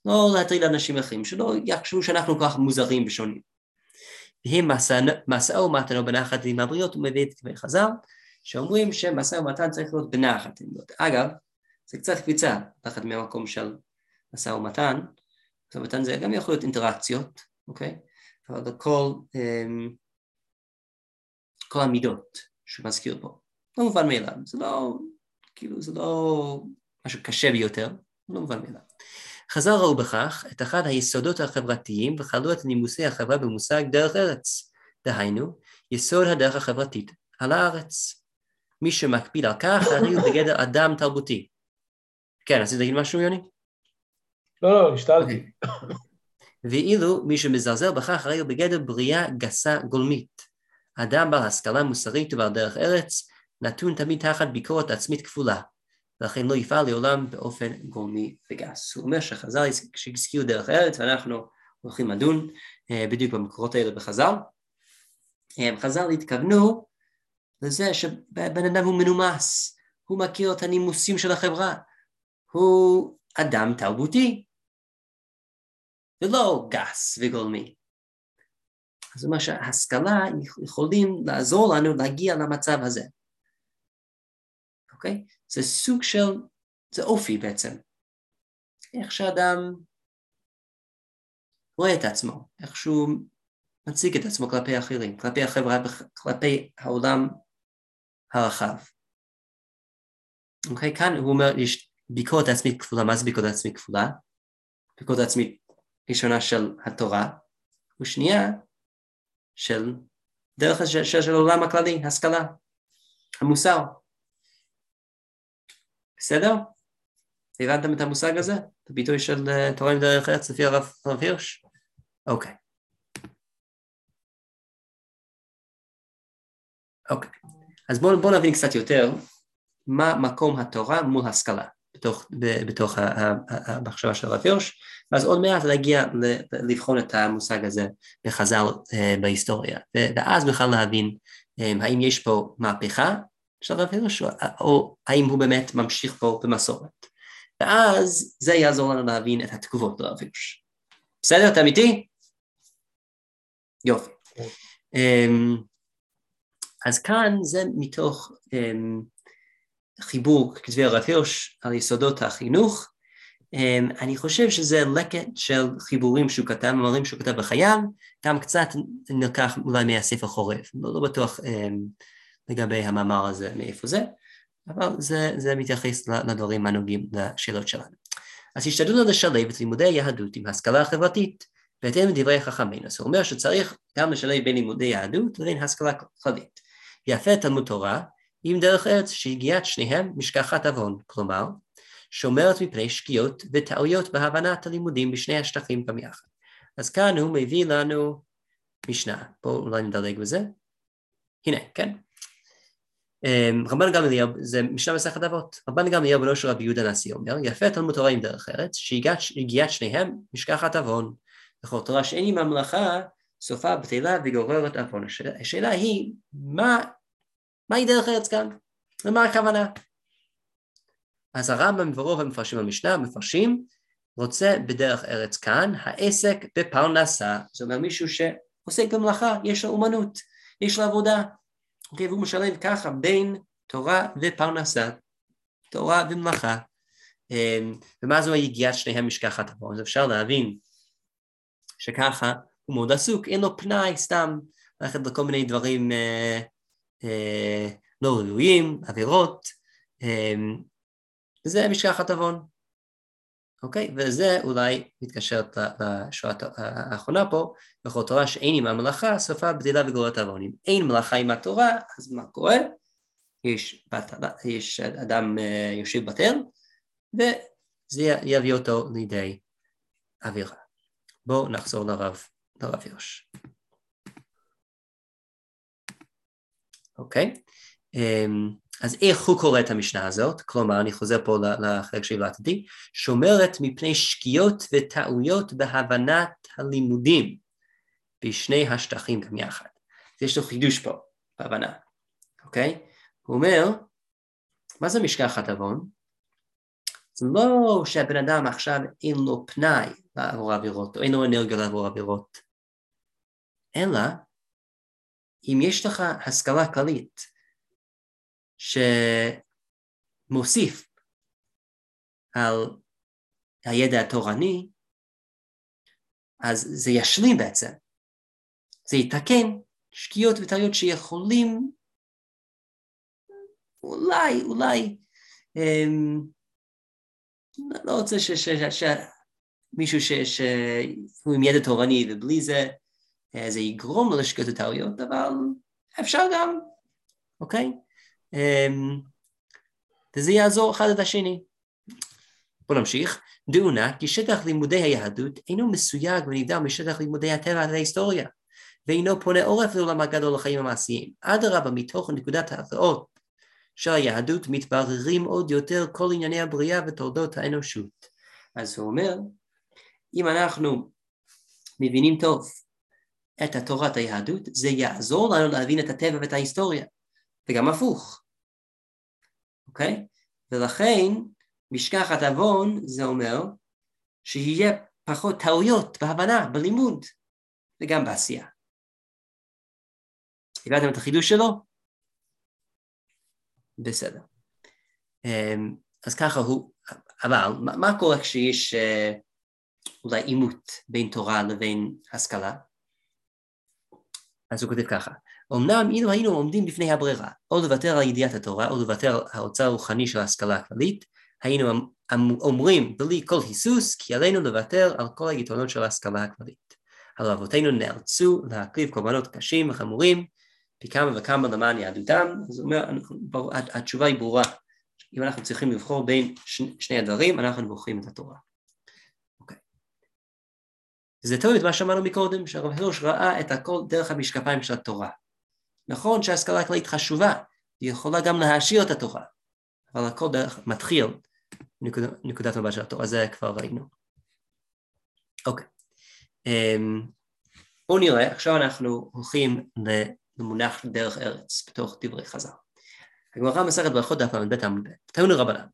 לא להטריד אנשים אחרים, שלא יחשבו שאנחנו כך מוזרים ושונים. והם מסעו ומתנו בנחת עם הבריות, הוא מביא את כתבי חז"ל, שאומרים שמסע ומתן צריך להיות בנחת. אגב, זה קצת קפיצה, תחת מהמקום של מסע ומתן. מסע ומתן זה גם יכול להיות אינטראקציות, אוקיי? אבל כל, כל המידות שמזכיר פה. לא מובן מאליו, זה לא... כאילו זה לא משהו קשה ביותר, לא מובן מילה. חז"ל ראו בכך את אחד היסודות החברתיים וחלו את נימוסי החברה במושג דרך ארץ, דהיינו, יסוד הדרך החברתית, על הארץ. מי שמקפיד על כך, הרי הוא בגדר אדם תרבותי. כן, אז תגיד משהו, יוני? לא, לא, נשתלתי. ואילו מי שמזלזל בכך, הרי הוא בגדר בריאה גסה גולמית. אדם בעל השכלה מוסרית ובעל דרך ארץ, נתון תמיד תחת ביקורת עצמית כפולה, ולכן לא יפעל לעולם באופן גולמי וגס. הוא אומר שחז"ל שהזכירו דרך ארץ, ואנחנו הולכים לדון בדיוק במקורות האלה בחז"ל. חז"ל התכוונו לזה שבן אדם הוא מנומס, הוא מכיר את הנימוסים של החברה, הוא אדם תרבותי, ולא גס וגולמי. זאת אומרת שההשכלה יכולים לעזור לנו להגיע למצב הזה. אוקיי? זה סוג של, זה אופי בעצם. איך שאדם רואה את עצמו, איך שהוא מציג את עצמו כלפי אחרים, כלפי החברה, כלפי העולם הרחב. אוקיי? כאן הוא אומר, יש ביקורת עצמית כפולה. מה זה ביקורת עצמית כפולה? ביקורת עצמית ראשונה של התורה, ושנייה של דרך של, של, של עולם הכללי, השכלה, המוסר. בסדר? הבנתם את המושג הזה? את הביטוי של תורה עם דרך ארץ, לפי הרב הירש? אוקיי. אוקיי. אז בואו בוא נבין קצת יותר מה מקום התורה מול השכלה בתוך, בתוך המחשבה של הרב הירש, ואז עוד מעט להגיע לבחון את המושג הזה בחז"ל בהיסטוריה, ואז בכלל להבין האם יש פה מהפכה של הרב הירש, או האם הוא באמת ממשיך פה במסורת. ואז זה יעזור לנו להבין את התגובות לרב הירש. בסדר, אתה אמיתי? יופי. אז כאן זה מתוך חיבור כתבי הרב הירש על יסודות החינוך. אני חושב שזה לקט של חיבורים שהוא כתב, מאמרים שהוא כתב בחייו, גם קצת נלקח אולי מהספר חורף, לא בטוח לגבי המאמר הזה מאיפה זה, אבל זה, זה מתייחס לדברים הנוגעים לשאלות שלנו. אז השתדלנו לשלב את לימודי היהדות עם השכלה החברתית, בהתאם לדברי חכמינו. אז הוא אומר שצריך גם לשלב בין לימודי יהדות לבין השכלה כללית. יפה תלמוד תורה עם דרך ארץ שהגיעת שניהם משכחת עוון, כלומר, שומרת מפני שגיאות וטעויות בהבנת הלימודים בשני השטחים גם יחד. אז כאן הוא מביא לנו משנה. בואו אולי נדלג בזה. הנה, כן. רבן גמליאל, זה משנה מסכת אבות, רבן גמליאל בנו של רבי יהודה הנשיא אומר, יפה תלמוד תורה עם דרך ארץ, שהגיעת שניהם משכחת עוון, וכל תורה שאין עם המלאכה, סופה בטלה וגוררת עוון. השאלה היא, מה, מהי דרך ארץ כאן? ומה הכוונה? אז הרמב"ם ורוב המפרשים במשנה, מפרשים, רוצה בדרך ארץ כאן, העסק בפרנסה, זאת אומרת מישהו שעוסק במלאכה, יש לו אומנות, יש לו עבודה, אוקיי, והוא משלב ככה בין תורה ופרנסה, תורה ומלאכה, ומה זו היגיעת שניהם משכחת עוון? אז אפשר להבין שככה הוא מאוד עסוק, אין לו פנאי סתם ללכת לכל מיני דברים אה, אה, לא ראויים, עבירות, אה, וזה משכחת עוון, אוקיי? וזה אולי מתקשר לשורה האחרונה פה, וכל תורה שאין עם המלאכה, סופה בטלה וגוררת עוון. אם אין מלאכה עם התורה, אז מה קורה? יש, בת, יש אדם יושב בטל, וזה יביא אותו לידי עבירה. בואו נחזור לרב, לרב הירש. אוקיי? אז איך הוא קורא את המשנה הזאת? כלומר, אני חוזר פה לחלק שהבלעתי, שומרת מפני שגיאות וטעויות בהבנת הלימודים בשני השטחים גם יחד. יש לו חידוש פה, בהבנה. אוקיי? הוא אומר, מה זה משכחת עוון? זה לא שהבן אדם עכשיו אין לו פנאי לעבור עבירות, או אין לו אנרגיה לעבור עבירות, אלא אם יש לך השכלה כללית, שמוסיף על הידע התורני, אז זה ישלים בעצם, זה יתקן שגיאות וטעויות שיכולים אולי, אולי, אמ, לא רוצה שמישהו שהוא עם ידע תורני ובלי זה, זה יגרום לו לשגיאות וטעויות, אבל אפשר גם, אוקיי? וזה יעזור אחד את השני. בואו נמשיך. דעונה, כי שטח לימודי היהדות אינו מסויג ונגדר משטח לימודי הטבע וההיסטוריה, ואינו פונה עורף לעולם הגדול לחיים המעשיים. אדרבה, מתוך נקודת ההכרעות של היהדות מתבררים עוד יותר כל ענייני הבריאה ותולדות האנושות. אז הוא אומר, אם אנחנו מבינים טוב את התורת היהדות, זה יעזור לנו להבין את הטבע ואת ההיסטוריה. וגם הפוך, אוקיי? ולכן, משכחת עוון זה אומר שיהיה פחות טעויות בהבנה, בלימוד, וגם בעשייה. הבנתם את החידוש שלו? בסדר. אז ככה הוא, אבל מה קורה כשיש אולי עימות בין תורה לבין השכלה? אז הוא כותב ככה, אמנם אילו היינו עומדים בפני הברירה, או לוותר על ידיעת התורה, או לוותר על האוצר הרוחני של ההשכלה הכללית, היינו אומרים בלי כל היסוס, כי עלינו לוותר על כל היתרונות של ההשכלה הכללית. הלא אבותינו נאלצו להקריב קורבנות קשים וחמורים, פי כמה וכמה למען יהדותם. אז הוא אומר, התשובה היא ברורה, אם אנחנו צריכים לבחור בין שני הדברים, אנחנו בוחרים את התורה. זה טוב את מה שאמרנו מקודם, שהרב הירש ראה את הכל דרך המשקפיים של התורה. נכון שההשכלה הכללית חשובה, היא יכולה גם להעשיר את התורה, אבל הכל דרך מתחיל נקודת, נקודת מבט של התורה, זה כבר ראינו. אוקיי, um, בואו נראה, עכשיו אנחנו הולכים למונח דרך ארץ, בתוך דברי חז"ל. הגמרא מסכת ברכות דף למד בית עמוד ב', תנו רבנן,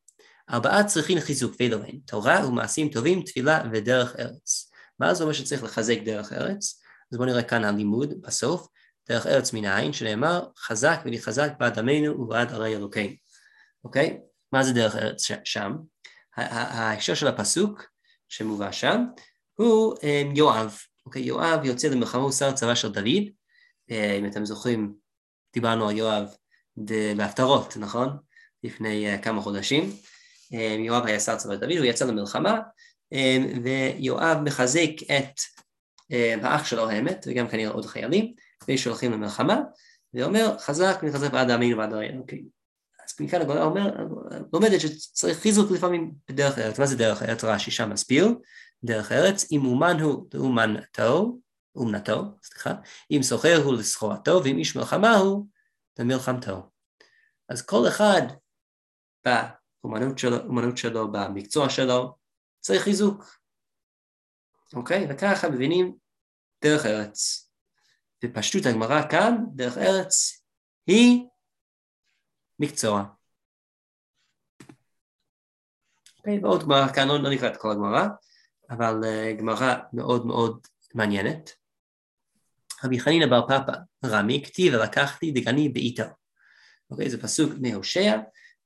ארבעה צריכים חיזוק ואלו הן, תורה ומעשים טובים, תפילה ודרך ארץ. מה זה אומר שצריך לחזק דרך ארץ? אז בואו נראה כאן הלימוד בסוף, דרך ארץ מן העין, שנאמר, חזק ולהתחזק בעד עמנו ובעד ערי אלוקינו. אוקיי? מה זה דרך ארץ שם? ההקשר של הפסוק שמובא שם, הוא יואב. אוקיי? יואב יוצא למלחמה, שר צבא של דוד. אם אתם זוכרים, דיברנו על יואב בהפטרות, נכון? לפני כמה חודשים. יואב היה שר צבא של דוד, הוא יצא למלחמה, ויואב מחזק את האח שלו האמת, וגם כנראה עוד חיילים, ושולחים למלחמה, ואומר, חזק מתחזק בעד עמנו ובעד ערי אלוקינו. אז מכאן הגמרא אומר, לומדת שצריך חיזוק לפעמים בדרך ארץ. מה זה דרך ארץ? רש"י שם מסביר, דרך ארץ, אם אומן הוא לאומנתו, אומנתו, סליחה, אם סוחר הוא לסחורתו, ואם איש מלחמה הוא למלחמתו. אז כל אחד באומנות שלו, אומנות שלו, במקצוע שלו, צריך חיזוק, אוקיי? וככה מבינים דרך ארץ. בפשטות הגמרא כאן, דרך ארץ היא מקצוע. אוקיי, ועוד גמרא כאן, לא נקרא את כל הגמרא, אבל גמרא מאוד מאוד מעניינת. רבי חנינא בר פפא, רמי, כתיב ולקחתי דגני בעיטו. אוקיי, זה פסוק מהושע,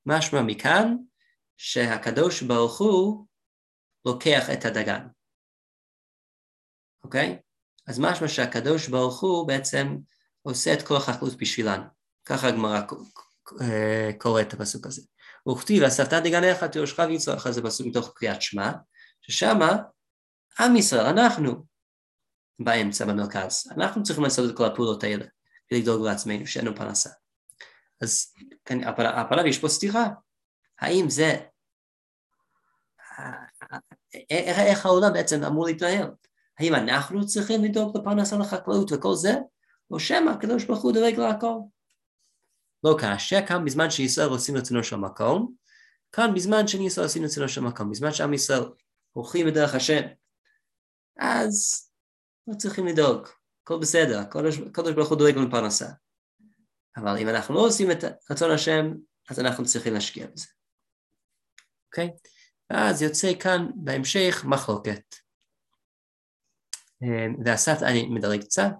משמע מכאן שהקדוש ברוך הוא לוקח את הדגן. אוקיי? אז משמע שהקדוש ברוך הוא בעצם עושה את כל החקלאות בשבילנו. ככה הגמרא קוראת את הפסוק הזה. וכתיב, ואספת דגניך תירשך ויצואך, זה פסוק מתוך קריאת שמע, ששם עם ישראל, אנחנו באמצע במרכז, אנחנו צריכים לעשות את כל הפעולות האלה, ולדאוג לעצמנו שאין לנו פרנסה. אז הפעלה יש פה סתירה. האם זה איך, איך העולם בעצם אמור להתנהל? האם אנחנו צריכים לדאוג לפרנסה לחקלאות וכל זה? או שמא הקדוש ברוך הוא דואג להכל? לא, כאשר כאן בזמן שישראל עושים רצונו של מקום, כאן בזמן שישראל עושים רצונו של מקום, בזמן שעם ישראל הולכים בדרך השם, אז לא צריכים לדאוג, הכל בסדר, הקדוש ברוך הוא דואג לפרנסה. אבל אם אנחנו לא עושים את רצון השם, אז אנחנו צריכים להשקיע בזה. אוקיי? Okay? אז יוצא כאן בהמשך מחלוקת. ואספת, אני מדלג קצת,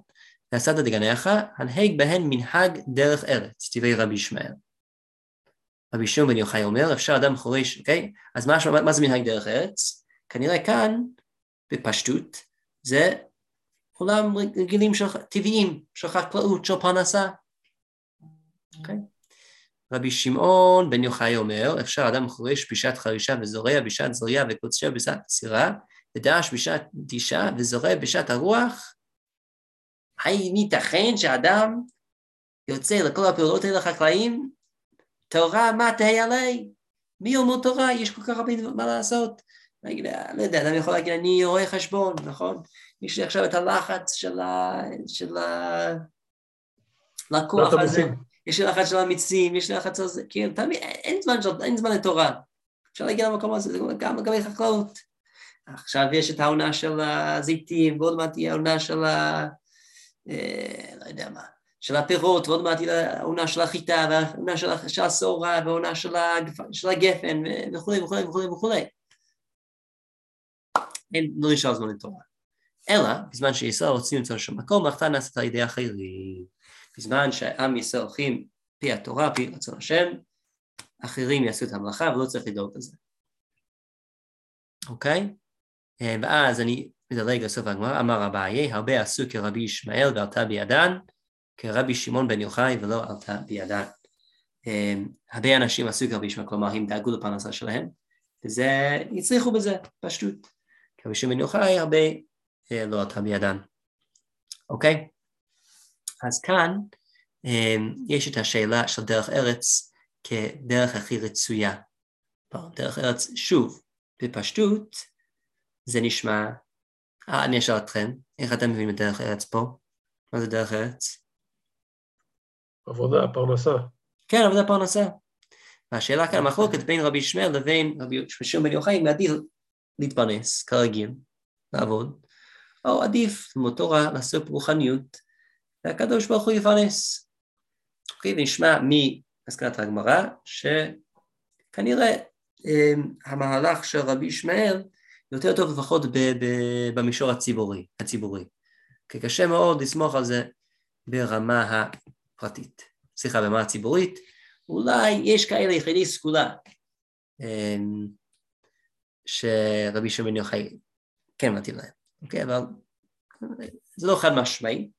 ואספת דגניך, הנהג בהן מנהג דרך ארץ, דברי רבי ישמעאל. רבי שמעון בן יוחאי אומר, אפשר אדם חורש, אוקיי? אז מה, מה זה מנהג דרך ארץ? כנראה כאן, בפשטות, זה עולם רגילים של, טבעיים, של חקלאות, של פרנסה. אוקיי? רבי שמעון בן יוחאי אומר, אפשר אדם חורש בשעת חרישה וזורע בשעת זריעה וקוצר בשעת סירה, ודש בשעת דישה וזורע בשעת הרוח. האם ייתכן שאדם יוצא לכל הפעולות האלה לחקלאים? תורה מה תהיה עלי? מי אומר תורה? יש כל כך הרבה מה לעשות. אני לא יודע, אדם יכול להגיד, אני רואה חשבון, נכון? יש לי עכשיו את הלחץ של ה... של ה... לקוח הזה. יש לחץ של המצים, יש לחץ של זה, כן, תמיד, אין זמן, אין זמן לתורה. אפשר להגיע למקום הזה, זה גם לגבי חקלאות. עכשיו יש את העונה של הזיתים, ועוד מעט היא העונה של ה... אה, לא יודע מה, של הפירות, ועוד מעט היא העונה של החיטה, והעונה של הסורה, והעונה של הגפן, וכו' וכו' וכו' וכו'. אין, לא נשאר זמן לתורה. אלא, בזמן שישראל רוצים למצוא שם מקום, אחתה נעשת על ידי אחרים. בזמן שהעם ישראל הולכים פי התורה, פי רצון השם, אחרים יעשו את המלאכה, ולא צריך לדאוג לזה. אוקיי? ואז אני מדלג לסוף הגמרא, אמר אביי, הרבה עשו כרבי ישמעאל ועלתה בידן, כרבי שמעון בן יוחאי ולא עלתה בידן. הרבה אנשים עשו כרבי ישמעאל, כלומר הם דאגו לפרנסה שלהם, וזה, הצליחו בזה, פשוט. כרבי שמעון בן יוחאי, הרבה לא עלתה בידן. אוקיי? אז כאן יש את השאלה של דרך ארץ כדרך הכי רצויה. דרך ארץ, שוב, בפשטות, זה נשמע, אה, אני אשאל אתכם, איך אתם מבינים את דרך ארץ פה? מה זה דרך ארץ? עבודה, פרנסה. כן, עבודה, פרנסה. והשאלה כאן, המחלוקת בין רבי ישמעאל לבין רבי שמעון בן יוחאי, מעדיף להתפרנס, כרגיל, לעבוד, או עדיף ללמוד תורה, לעסוק ברוחניות, והקדוש ברוך הוא יפרנס. אוקיי, ונשמע ממסקנת הגמרא, שכנראה המהלך של רבי ישמעאל יותר טוב לפחות במישור הציבורי, הציבורי. כי קשה מאוד לסמוך על זה ברמה הפרטית. סליחה, ברמה הציבורית, אולי יש כאלה יחידי סגולה, שרבי שמעון בן יוחאי כן מתאים להם. אוקיי, אבל זה לא חד משמעי.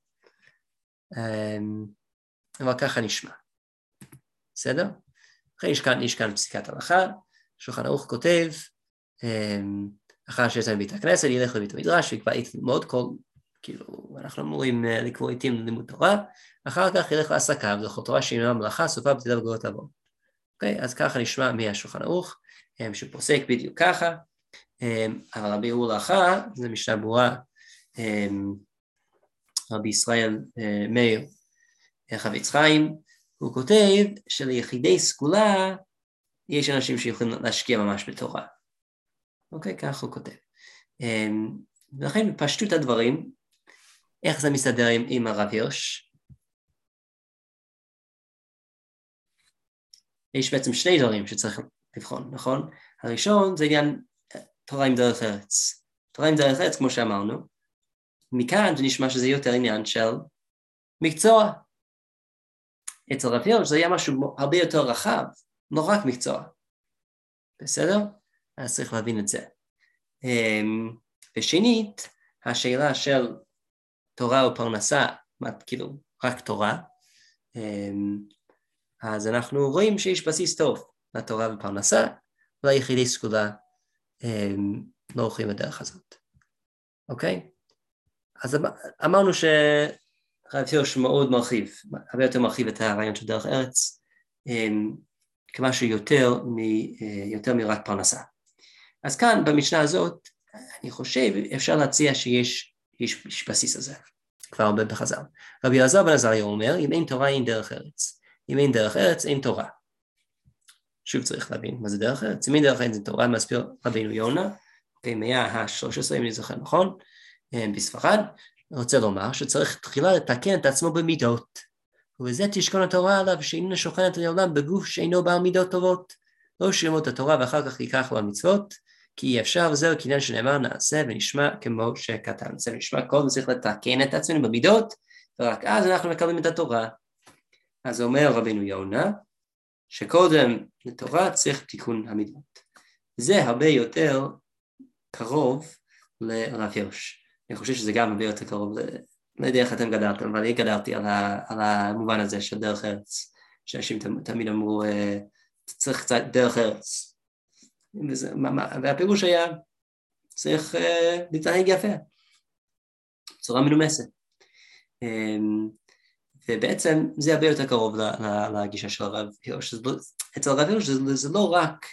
אבל ככה נשמע, בסדר? אחרי יש כאן פסיקת הלכה, שולחן ערוך כותב, אחר שיש להם בית הכנסת, ילך לבית המדרש, ויקבע עית ללמוד כל, כאילו, אנחנו אמורים לקרוא עיתים ללימוד תורה, אחר כך ילך לעסקה, ולכל תורה שעניינה מלאכה, סופה בטלה וגאולה תבוא. אוקיי, אז ככה נשמע מהשולחן ערוך, שפוסק בדיוק ככה, אבל הביאור להלכה, זה משנה ברורה, רבי ישראל מאיר חפץ חיים, הוא כותב שליחידי סגולה יש אנשים שיכולים להשקיע ממש בתורה. אוקיי, כך הוא כותב. ולכן בפשטות הדברים, איך זה מסתדר עם, עם הרב הירש? יש בעצם שני דברים שצריך לבחון, נכון? הראשון זה עניין תורה עם דרך ארץ. תורה עם דרך ארץ, כמו שאמרנו, מכאן זה נשמע שזה יותר עניין של מקצוע. אצל רב הירש זה היה משהו הרבה יותר רחב, לא רק מקצוע. בסדר? אז צריך להבין את זה. ושנית, השאלה של תורה או פרנסה, כאילו רק תורה, אז אנחנו רואים שיש בסיס טוב לתורה ופרנסה, וליחידי סגולה לא הולכים בדרך הזאת. אוקיי? אז אמרנו שרב הירש מאוד מרחיב, הרבה יותר מרחיב את הרעיון של דרך ארץ, כמה שיותר מ, יותר מרק פרנסה. אז כאן במשנה הזאת, אני חושב אפשר להציע שיש יש בסיס הזה, כבר בחז"ל. רבי אלעזר בן עזריה אומר, אם אין תורה אין דרך ארץ, אם אין דרך ארץ אין תורה. שוב צריך להבין מה זה דרך ארץ, אם אין דרך ארץ אין תורה, מסביר רבינו יונה, במאה ה-שלוש עשרה, אם אני זוכר נכון, בספרד, רוצה לומר שצריך תחילה לתקן את עצמו במידות, ובזה תשכון התורה עליו שאינה שוכנת לעולם בגוף שאינו בעל מידות טובות, לא שימות את התורה ואחר כך ייקח לו המצוות, כי אי אפשר, זהו כעניין שנאמר נעשה ונשמע כמו שכתב. זה נשמע קודם, צריך לתקן את עצמנו במידות, ורק אז אנחנו מקבלים את התורה. אז אומר רבינו יונה, שקודם לתורה צריך תיקון המידות. זה הרבה יותר קרוב לרב הירש. אני חושב שזה גם הרבה יותר קרוב, לא יודע איך אתם גדרתם, אבל אני גדרתי על, ה, על המובן הזה של דרך ארץ, שאנשים תמיד אמרו, צריך קצת דרך ארץ. וזה, והפירוש היה, צריך להתנהג יפה, בצורה מנומסת. ובעצם זה הרבה יותר קרוב לגישה של הרב הירש. אצל הרב הירש זה, זה לא רק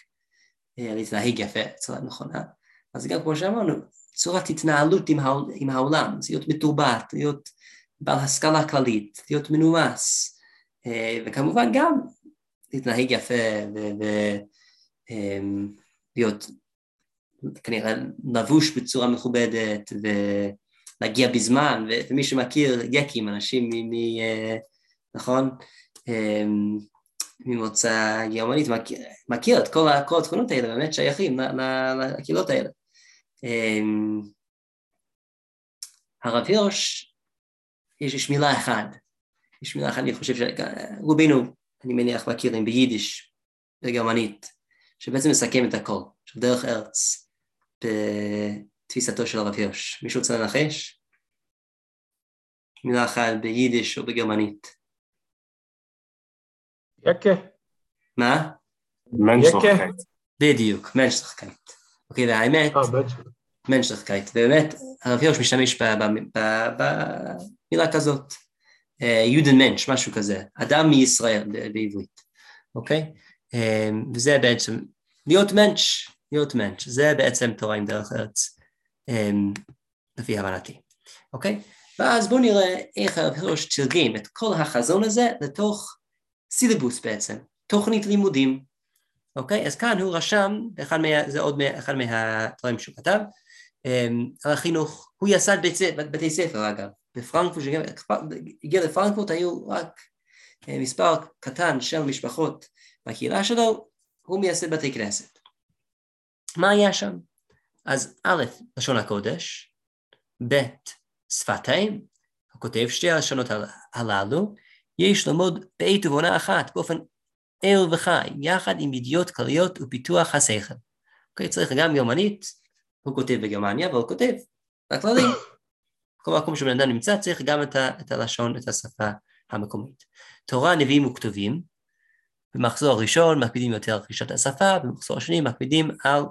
להתנהג יפה, צורה נכונה, אז גם כמו שאמרנו, צורת התנהלות עם העולם, זה להיות מתורבת, להיות בעל השכלה כללית, להיות מנומס, וכמובן גם להתנהג יפה, ולהיות כנראה לבוש בצורה מכובדת, ולהגיע בזמן, ומי שמכיר יקים, אנשים מ... נכון? ממוצא גרמנית, מכיר את כל התכונות האלה, באמת שייכים לקהילות האלה. Um, הרב הירש, יש, יש מילה אחת, יש מילה אחת, אני חושב שרובנו, אני מניח, מכירים ביידיש, וגרמנית, שבעצם מסכם את הכל, של דרך ארץ, בתפיסתו של הרב הירש. מישהו רוצה לנחש? מילה אחת ביידיש או בגרמנית. יקה. מה? מנשלחקייט. בדיוק, מנשלחקייט. אוקיי, והאמת, מנשלחקייט. באמת, הרב הירש משתמש במילה כזאת. יודנמנש, משהו כזה. אדם מישראל בעברית. אוקיי? וזה בעצם, להיות מנש, להיות מנש. זה בעצם תורה עם דרך ארץ, לפי הבנתי. אוקיי? ואז בואו נראה איך הרב הירש תרגם את כל החזון הזה לתוך סילבוס בעצם, תוכנית לימודים, אוקיי? אז כאן הוא רשם, אחד מה, זה עוד מה, אחד מהדברים שהוא כתב, על החינוך, הוא יסד בית, בתי ספר אגב, בפרנקפורט, הגיע לפרנקפורט, היו רק מספר קטן של משפחות בקהילה שלו, הוא מייסד בתי כנסת. מה היה שם? אז א', לשון הקודש, ב', שפתיים, הכותב שתי הלשונות הללו, יש ללמוד בעת ובעונה אחת, באופן ער וחי, יחד עם ידיעות כלליות ופיתוח השכל. אוקיי, צריך גם גרמנית, הוא כותב בגרמניה, והוא כותב בכללי. כל מקום שבן אדם נמצא, צריך גם את, ה- את הלשון, את השפה המקומית. תורה, נביאים וכתובים, במחזור הראשון מקפידים יותר על רכישת השפה, במחזור השני מקפידים על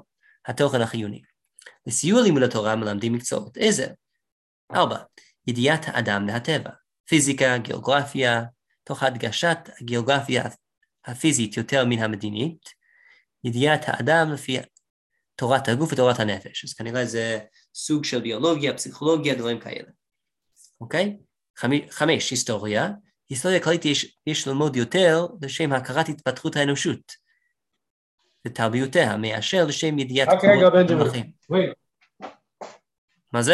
התוכן החיוני. לסיוע לימוד התורה מלמדים מקצועות עזר. ארבע, ידיעת האדם והטבע, פיזיקה, גיאוגרפיה, תוך הדגשת הגיאוגרפיה הפיזית יותר מן המדינית, ידיעת האדם לפי תורת הגוף ותורת הנפש, אז כנראה זה סוג של ביולוגיה, פסיכולוגיה, דברים כאלה, אוקיי? חמש, היסטוריה, היסטוריה כללית יש, יש ללמוד יותר לשם הכרת התפתחות האנושות, ותרביותיה, מאשר לשם ידיעת... רק רגע בנג'מין, רגע. מה זה?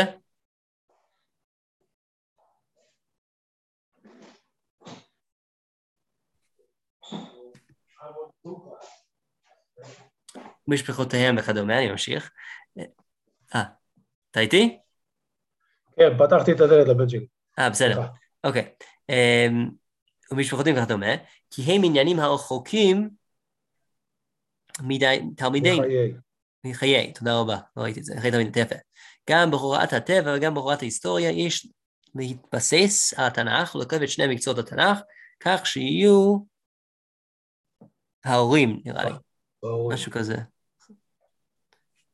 משפחותיהם וכדומה, אני ממשיך. אה, אתה איתי? כן, פתחתי את הדלת לבנג'ינג. אה, בסדר, אוקיי. ומשפחותיהם וכדומה, כי הם עניינים הרחוקים מתלמידינו. מחיי. מחיי, תודה רבה, לא ראיתי את זה, אחרי תמיד הטבע. גם בהוראת הטבע וגם בהוראת ההיסטוריה יש להתבסס על התנ"ך, לקבל את שני מקצועות התנ"ך, כך שיהיו ההורים, נראה לי. משהו כזה.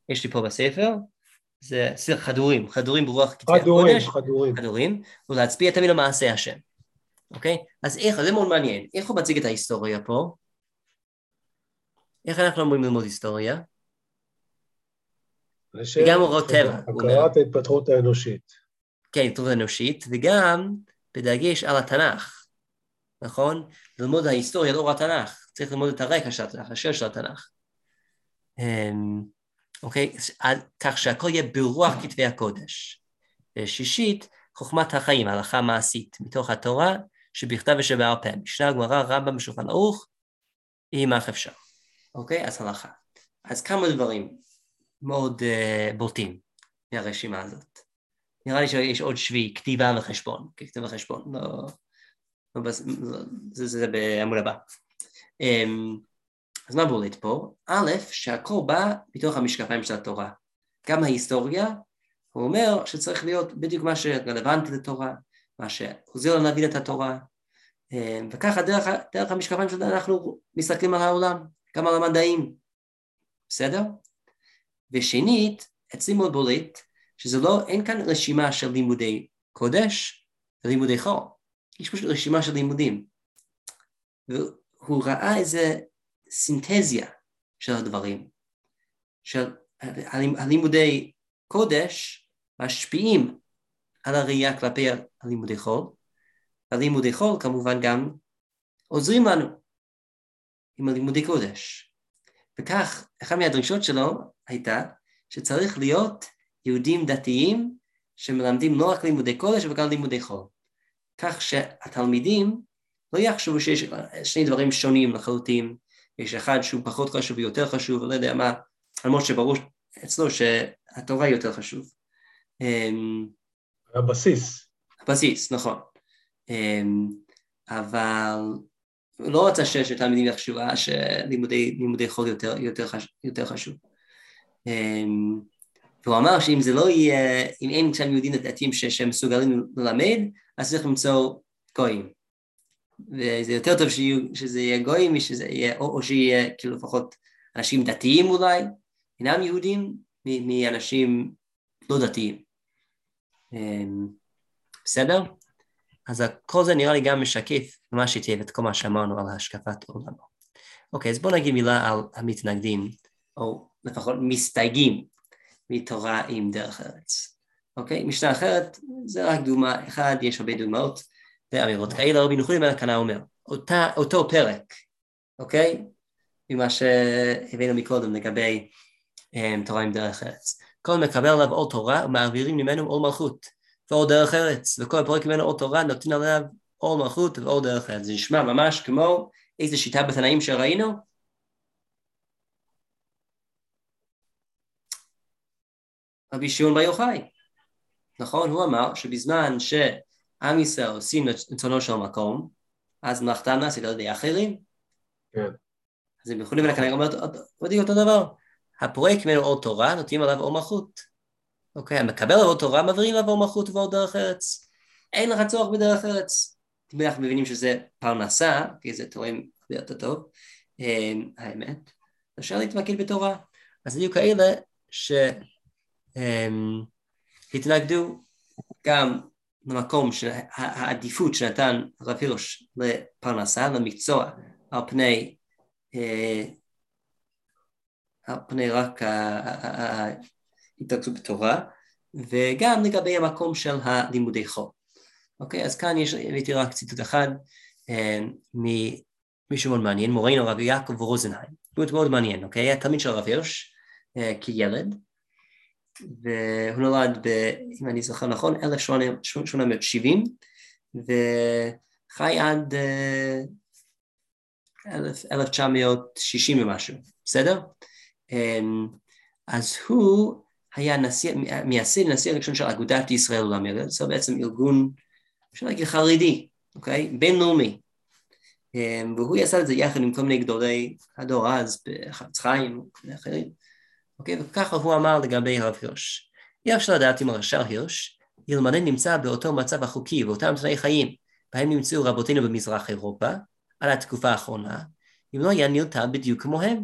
יש לי פה בספר, זה סיר חדורים, חדורים ברוח כתבי הקודש, חדורים, חדורים, ולהצביע תמיד למעשה השם, אוקיי? אז איך, זה מאוד מעניין, איך הוא מציג את ההיסטוריה פה? איך אנחנו אמורים ללמוד היסטוריה? וגם הוראות טבע. הכרת ההתפתחות האנושית. כן, ההתפתחות האנושית, וגם בדגש על התנ"ך, נכון? ללמוד ההיסטוריה לא רק התנ"ך. צריך ללמוד את הרקע של התנ"ך, השיר של התנ"ך. אוקיי, כך שהכל יהיה ברוח כתבי הקודש. שישית, חוכמת החיים, הלכה מעשית, מתוך התורה, שבכתב ושבעל פה, משנה הגמרא, רמב"ם בשולחן ערוך, עם מה אפשר. אוקיי, אז הלכה. אז כמה דברים מאוד בולטים מהרשימה הזאת. נראה לי שיש עוד שביעי, כתיבה וחשבון, כתיבה וחשבון, זה בעמוד הבא. Um, אז מה בולט פה? א', שהכל בא בתוך המשקפיים של התורה. גם ההיסטוריה, הוא אומר שצריך להיות בדיוק מה שרלוונטי לתורה, מה שעוזר לנו להבין את התורה, um, וככה דרך, דרך המשקפיים שלנו אנחנו מסתכלים על העולם, גם על המדעים, בסדר? ושנית, אצלי מאוד בולט, שזה לא, אין כאן רשימה של לימודי קודש ולימודי חור, יש פשוט רשימה של לימודים, ו... הוא ראה איזו סינתזיה של הדברים, של הלימודי קודש משפיעים על הראייה כלפי הלימודי חול, הלימודי חול כמובן גם עוזרים לנו עם הלימודי קודש, וכך אחת מהדרישות שלו הייתה שצריך להיות יהודים דתיים שמלמדים לא רק לימודי קודש אבל גם לימודי חול, כך שהתלמידים לא יחשבו שיש שני דברים שונים לחלוטין, יש אחד שהוא פחות חשוב ויותר חשוב, לא יודע מה, למרות שברור אצלו שהתורה יותר חשוב. הבסיס. הבסיס, נכון. אבל לא רצה שתלמידים יחשבו שלימודי חול יותר, יותר, חש, יותר חשוב. והוא אמר שאם זה לא יהיה, אם אין שם יהודים דתיים שמסוגלים ללמד, אז צריך למצוא גויים. וזה יותר טוב שיהיו, שזה יהיה גויים, שזה יהיה, או, או שיהיה כאילו לפחות אנשים דתיים אולי, אינם יהודים, מ- מאנשים לא דתיים. בסדר? אז כל זה נראה לי גם משקף מה שתהיה ואת כל מה שאמרנו על השקפת עולמו. אוקיי, אז בואו נגיד מילה על המתנגדים, או לפחות מסתייגים מתורה עם דרך ארץ. אוקיי, משנה אחרת, זה רק דוגמה אחד, יש הרבה דוגמאות, ואמירות כאלה, רבי נחום בן הקנה אומר, אותה, אותו פרק, אוקיי? ממה שהבאנו מקודם לגבי תורה עם דרך ארץ. כל מקבל עליו עול תורה, ומעבירים ממנו עול מלכות, ועול דרך ארץ, וכל הפרק ממנו עול תורה, נותן עליו עול מלכות ועול דרך ארץ. זה נשמע ממש כמו איזו שיטה בתנאים שראינו. רבי שמעון בר יוחאי. נכון, הוא אמר שבזמן שעם ישראל עושים רצונו של מקום, אז מלאכתם נעשית על ידי אחרים. כן. אז הם יכולים לקנא אומרת, עודי אותו דבר. הפרויקט ממנו עול תורה, נותנים עליו עול מלכות. אוקיי, המקבל עליו עול תורה, מעבירים עליו עול מלכות ועול דרך ארץ. אין לך צורך בדרך ארץ. אנחנו מבינים שזה פרנסה, כי זה תורים הרבה יותר טוב. האמת, אפשר להתמקד בתורה. אז היו כאלה ש... Um, התנגדו גם למקום של העדיפות שנתן הרב הירש לפרנסה, למקצוע, על פני, uh, על פני רק ההתנגדות בתורה, וגם לגבי המקום של הלימודי חול. אוקיי, אז כאן יש לי רק ציטוט אחד um, ממישהו מאוד מעניין, מורנו רבי יעקב רוזנהיים, מאוד מאוד מעניין, אוקיי? היה תלמיד של הרב הירש uh, כילד, והוא נולד ב, אם אני זוכר נכון, אלף שמונה מאות שבעים, וחי עד אלף תשע מאות שישים ומשהו, בסדר? אז הוא היה מייסד נשיא הראשון של אגודת ישראל לעולמי, זה בעצם ארגון, אפשר להגיד חרדי, אוקיי? בינלאומי. והוא יעשה את זה יחד עם כל מיני גדולי הדור אז, בחפץ חיים ואחרים. אוקיי, וככה הוא אמר לגבי הרב הירש. אי אפשר לדעת אם הרש"ר הירש, אלמלא נמצא באותו מצב החוקי, באותם תנאי חיים, בהם נמצאו רבותינו במזרח אירופה, על התקופה האחרונה, אם לא היה נרתם בדיוק כמוהם,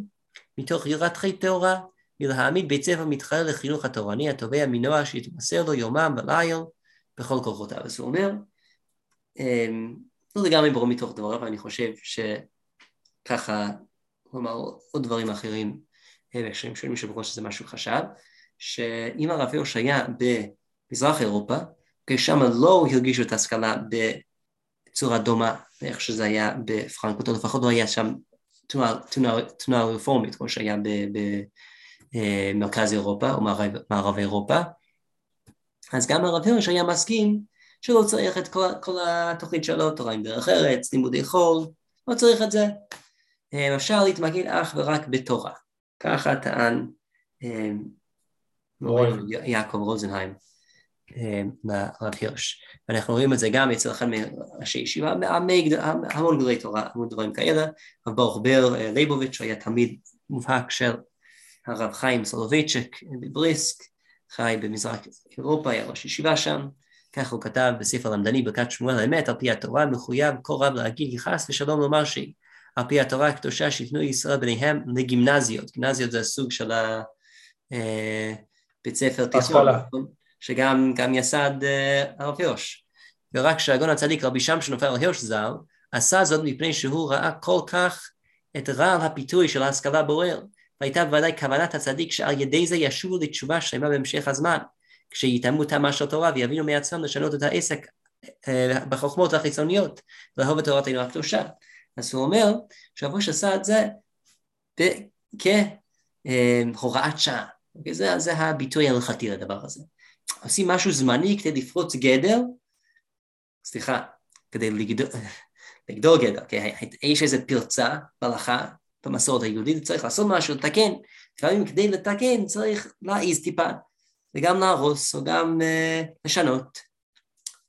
מתוך יראת תורה, מלהעמיד בית ספר מתחרה לחינוך התורני, התובע מנוע שיתמסר לו יומם וליל, בכל כוחותיו. אז הוא אומר, לא לגמרי ברור מתוך דבריו, אבל אני חושב שככה, הוא אמר עוד דברים אחרים, בהקשרים שונים שבראש שזה משהו חשב, שאם הרב הירש היה במזרח אירופה, שם לא הרגישו את ההשכלה בצורה דומה, איך שזה היה בפרנקפורט, או לפחות לא היה שם תנועה רפורמית, כמו שהיה במרכז אירופה או מערב אירופה, אז גם הרב הירש היה מסכים שלא צריך את כל התוכנית שלו, תורה עם דרך ארץ, לימודי חול, לא צריך את זה, אפשר להתמקד אך ורק בתורה. ככה טען יעקב רוזנהיים לרב הירש. ואנחנו רואים את זה גם אצל אחד מראשי ישיבה, המון גדולי תורה, המון דברים כאלה, הרב ברוך בר ליבוביץ' היה תמיד מובהק של הרב חיים סולובייצ'יק בבריסק, חי במזרח אירופה, היה ראש ישיבה שם, כך הוא כתב בספר למדני ברכת שמואל האמת, על פי התורה מחויב כל רב להגיד חס ושלום לומר שהיא. על פי התורה הקדושה שיתנו ישראל ביניהם לגימנזיות. גימנזיות זה הסוג של בית ספר תיכון, שגם יסד הרב הירש. ורק שהגאון הצדיק רבי שמשון נופל הירש ז"ל, עשה זאת מפני שהוא ראה כל כך את רעל הפיתוי של ההשכלה בוער, והייתה בוודאי כוונת הצדיק שעל ידי זה ישובו לתשובה שלמה בהמשך הזמן, כשיתאמו טעמה של תורה ויבינו מעצמם לשנות את העסק בחוכמות החיצוניות, לאהוב את תורתנו הקדושה. אז הוא אומר שהראש עשה את זה כהוראת שעה, זה, זה הביטוי ההלכתי לדבר הזה. עושים משהו זמני כדי לפרוץ גדר, סליחה, כדי לגדול, לגדול גדר, כי יש איזו פרצה בהלכה במסורת היהודית, צריך לעשות משהו, לתקן, לפעמים כדי לתקן צריך להעיז טיפה, וגם להרוס או גם uh, לשנות.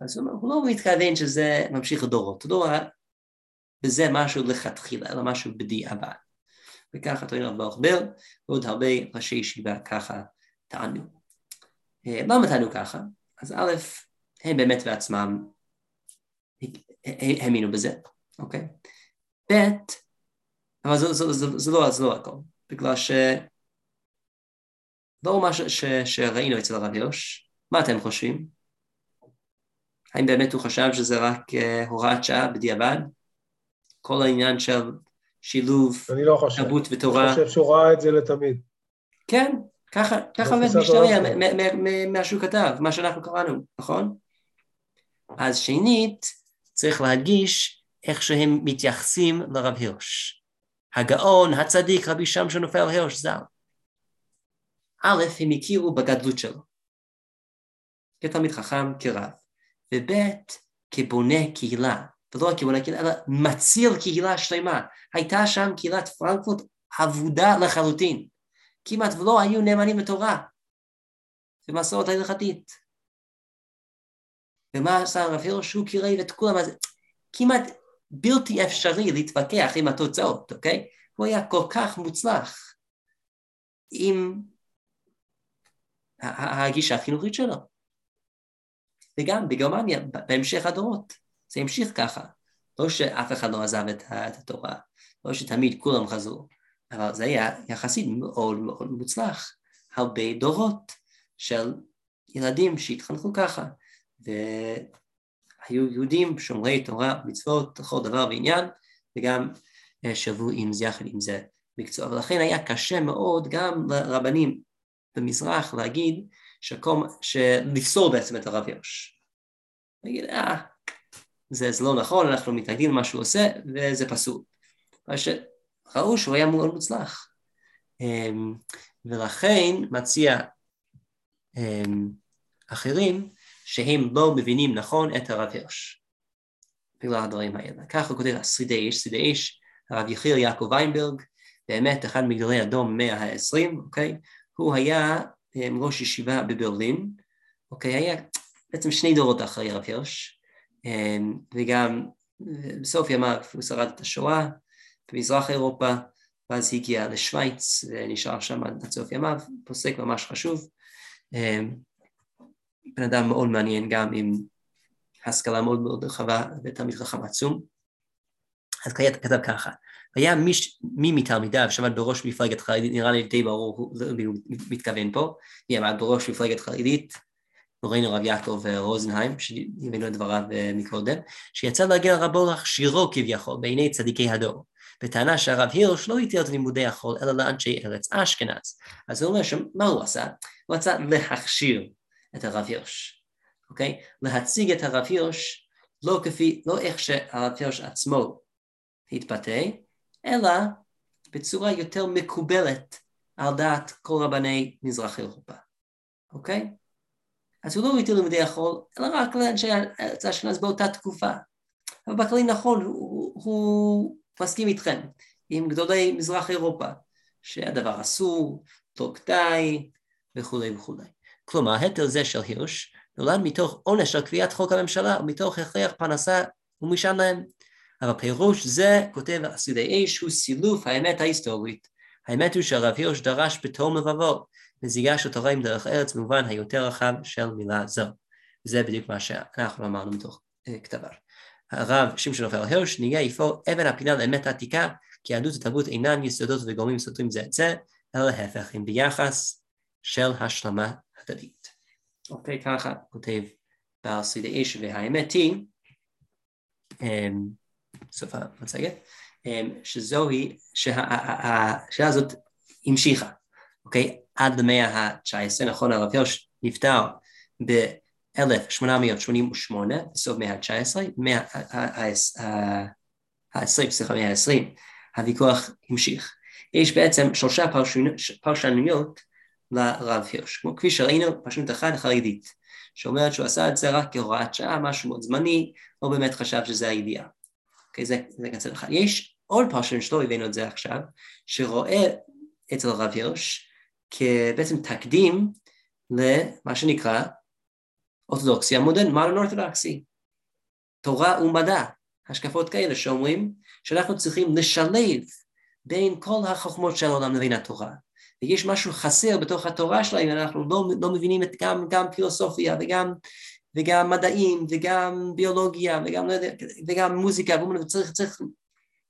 אז הוא אומר, הוא לא מתכוון שזה ממשיך לדורות, דור וזה משהו לכתחילה, אלא משהו בדיעבד. וככה תראה רב ברוך בר, ועוד הרבה ראשי ישיבה ככה טענו. למה טענו ככה? אז א', הם באמת בעצמם האמינו בזה, אוקיי? ב', אבל זה לא הכל, בגלל ש... לא מה שראינו אצל הרב יוש, מה אתם חושבים? האם באמת הוא חשב שזה רק הוראת שעה בדיעבד? כל העניין של שילוב, תרבות ותורה. אני חושב שהוא ראה את זה לתמיד. כן, ככה משתמע מה שהוא כתב, מה שאנחנו קראנו, נכון? אז שנית, צריך להדגיש איך שהם מתייחסים לרב הירש. הגאון, הצדיק, רבי שמשון נופל הירש ז"ל. א', הם הכירו בגדלות שלו, כתלמיד חכם, כרב, וב' כבונה קהילה, ולא רק כבונה קהילה, אלא מציל קהילה שלמה. הייתה שם קהילת פרנקפורט עבודה לחלוטין, כמעט ולא היו נאמנים לתורה, במסורת ההלכתית. ומה עשה הרב הירש? הוא קירב את כולם, אז כמעט בלתי אפשרי להתווכח עם התוצאות, אוקיי? הוא היה כל כך מוצלח עם... הגישה החינוכית שלו. וגם בגרמניה, בהמשך הדורות, זה המשיך ככה. לא שאף אחד לא עזב את התורה, לא שתמיד כולם חזרו, אבל זה היה יחסית מאוד מאוד מוצלח. הרבה דורות של ילדים שהתחנכו ככה, והיו יהודים שומרי תורה, מצוות, לכל דבר ועניין, וגם שבו עם זה, יחד עם זה מקצוע. ולכן היה קשה מאוד גם לרבנים, במזרח להגיד שקום, שלפסול בעצם את הרב יוש. להגיד, אה, זה, זה לא נכון, אנחנו מתנגדים למה שהוא עושה, וזה פסול. מה שראו שהוא היה מאוד מוצלח. ולכן מציע אחרים שהם לא מבינים נכון את הרב יוש. בגלל הדברים האלה. ככה כותב השרידי איש, שרידי איש, הרב יחיאל יעקב ויינברג, באמת אחד מגדולי הדור מאה ה-עשרים, אוקיי? הוא היה ראש ישיבה בברלין, אוקיי, היה בעצם שני דורות אחרי הרב הירש, וגם בסוף ימיו הוא שרד את השואה במזרח אירופה, ואז הגיע לשוויץ ונשאר שם עד סוף ימיו, פוסק ממש חשוב, בן אדם מאוד מעניין גם עם השכלה מאוד מאוד רחבה ותלמיד חכם עצום, אז כתב ככה, היה מי, מי מתלמידיו שעמד בראש מפלגת חרדית, נראה לי די ברור, הוא מתכוון פה, היא עמד בראש מפלגת חרדית, מורנו רב יעקב רוזנהיים, שהבאנו את דבריו מקודם, שיצא להגיע לרבו להכשירו כביכול בעיני צדיקי הדור, בטענה שהרב הירש לא התיר את לימודי החול, אלא לאנשי ארץ אשכנז. אז הוא אומר שמה הוא עשה? הוא רצה להכשיר את הרב הירש, אוקיי? להציג את הרב הירש, לא כפי, לא איך שהרב הירש עצמו התבטא, אלא בצורה יותר מקובלת על דעת כל רבני מזרח אירופה, אוקיי? אז הוא לא התיר לימודי החול, אלא רק לאנשי ארץ אשכנז באותה תקופה. אבל בכלי נכון, הוא, הוא מסכים איתכם, עם גדולי מזרח אירופה, שהדבר אסור, טוקטאי וכו' וכו'. כלומר, התר זה של הירש נולד מתוך עונש על קביעת חוק הממשלה, ומתוך הכרח פרנסה ומשען להם. אבל פירוש זה, כותב השרידי איש, הוא סילוף האמת ההיסטורית. האמת הוא שהרב הירש דרש בתום לבבו, מזיגה של תורה עם דרך ארץ במובן היותר רחב של מילה זו. זה בדיוק מה שאנחנו אמרנו מתוך אה, כתביו. הרב שמשון נופל הירש נהיה איפה אבן הפינה לאמת העתיקה, כי יהדות ותרבות אינן יסודות וגורמים סותרים זה את זה, אלא להפך, הם ביחס של השלמה הדדית. אוקיי, ככה כותב בשרידי איש, והאמת היא, אה, סוף המצגת, שזוהי, שהשעה הזאת המשיכה, אוקיי? עד למאה ה-תשע עשרה, נכון, הרב הירש נפטר ב-אלף שמונה מאות שמונים ושמונה, בסוף מאה ה-תשע עשרה, ה-עשרים, סליחה, מאה ה-עשרים, הוויכוח המשיך. יש בעצם שלושה פרשנויות לרב הירש, כפי שראינו, פרשנות אחת חרדית, שאומרת שהוא עשה את זה רק כהוראת שעה, משהו מאוד זמני, לא באמת חשב שזה האידיאל. Okay, זה, זה קצת אחד. יש עוד פרשן שלא הבאנו את זה עכשיו, שרואה אצל הרב הירש כבעצם תקדים למה שנקרא אורתודוקסיה מודרנית, מודרן אורתודוקסי, תורה ומדע, השקפות כאלה שאומרים שאנחנו צריכים לשלב בין כל החוכמות של העולם לבין התורה. ויש משהו חסר בתוך התורה שלהם, אנחנו לא, לא מבינים את גם, גם פילוסופיה וגם, וגם מדעים וגם ביולוגיה וגם, וגם מוזיקה, וצריך, צריך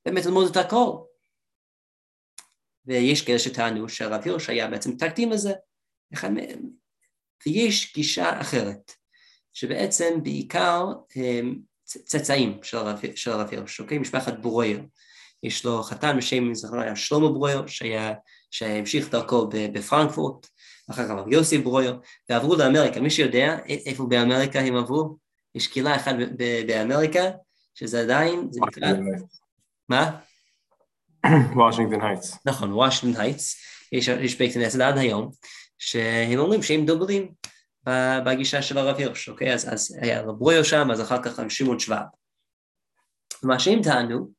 באמת ללמוד את הכל. ויש כאלה שטענו שהרב הירש היה בעצם תקדים לזה, ויש גישה אחרת, שבעצם בעיקר צאצאים של הרב הירש, אוקיי? משפחת ברויר. יש לו חתן בשם שלמה ברויר, שהיה, שהמשיך דרכו בפרנקפורט, אחר כך הרב יוסי ברויר, ועברו לאמריקה. מי שיודע איפה באמריקה הם עברו? יש קהילה אחת באמריקה, שזה עדיין, זה נקרא... מה? וושינגטון הייטס. נכון, וושינגטון הייטס, יש בית כנסת עד היום, שהם אומרים שהם דוגלים בגישה של הרב הירש, אוקיי? אז, אז היה הרב ברויר שם, אז אחר כך שמעון שוואב. מה שהם טענו,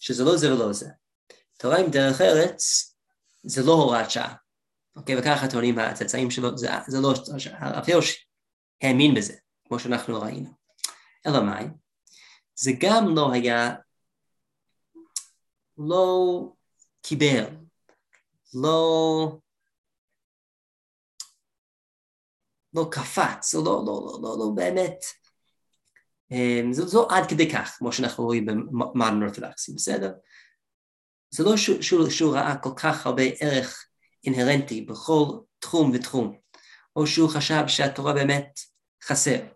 שזה לא זה ולא זה. תורה עם דרך ארץ, זה לא הוראת שעה. אוקיי, וככה טוענים הצאצאים שלו, זה, זה לא, הרב הירש האמין בזה, כמו שאנחנו ראינו. אלא מה? זה גם לא היה, לא קיבל, לא... לא קפץ, לא, לא, לא, לא, לא באמת, זה לא עד כדי כך, כמו שאנחנו רואים במודרן אורתודוקסי, בסדר? זה לא שהוא ראה כל כך הרבה ערך אינהרנטי בכל תחום ותחום, או שהוא חשב שהתורה באמת חסר,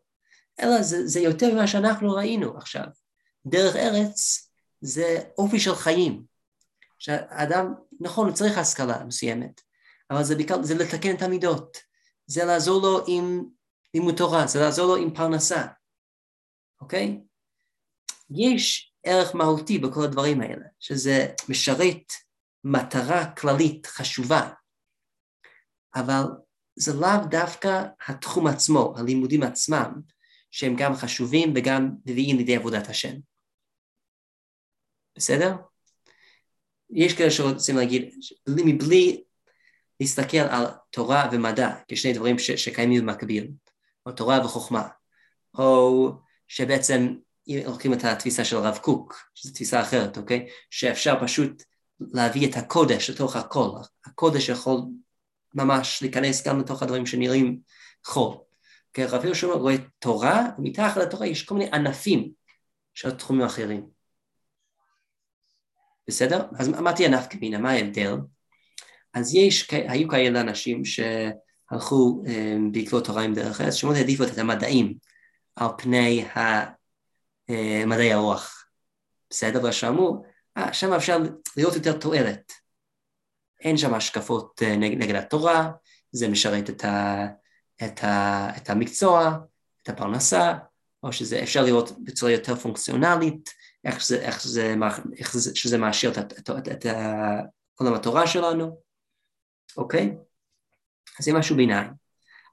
אלא זה יותר ממה שאנחנו ראינו עכשיו. דרך ארץ זה אופי של חיים, שהאדם, נכון, הוא צריך השכלה מסוימת, אבל זה לתקן את המידות, זה לעזור לו עם לימוד תורה, זה לעזור לו עם פרנסה, אוקיי? יש ערך מהותי בכל הדברים האלה, שזה משרת מטרה כללית חשובה, אבל זה לאו דווקא התחום עצמו, הלימודים עצמם, שהם גם חשובים וגם מביאים לידי עבודת השם. בסדר? יש כאלה שרוצים להגיד, מבלי להסתכל על תורה ומדע, כשני דברים ש- שקיימים במקביל, או תורה וחוכמה, או שבעצם, אם הולכים את התפיסה של הרב קוק, שזו תפיסה אחרת, אוקיי? שאפשר פשוט להביא את הקודש לתוך הכל, הקודש יכול ממש להיכנס גם לתוך הדברים שנראים חול. כי הרב הירש רואה תורה, ומתחת לתורה יש כל מיני ענפים של תחומים אחרים. בסדר? אז אמרתי ענף כמינה, מה ההבדל? אז יש, היו כאלה אנשים שהלכו בעקבות תורה עם דרך ארץ, שמות העדיפו את המדעים על פני מדעי הרוח. בסדר, ושאמרו, שם אפשר להיות יותר תועלת. אין שם השקפות נגד התורה, זה משרת את, ה, את, ה, את המקצוע, את הפרנסה, או שזה אפשר לראות בצורה יותר פונקציונלית, איך שזה, איך שזה, איך שזה מאשר את, את, את, את עולם התורה שלנו. אוקיי? אז זה משהו ביניים.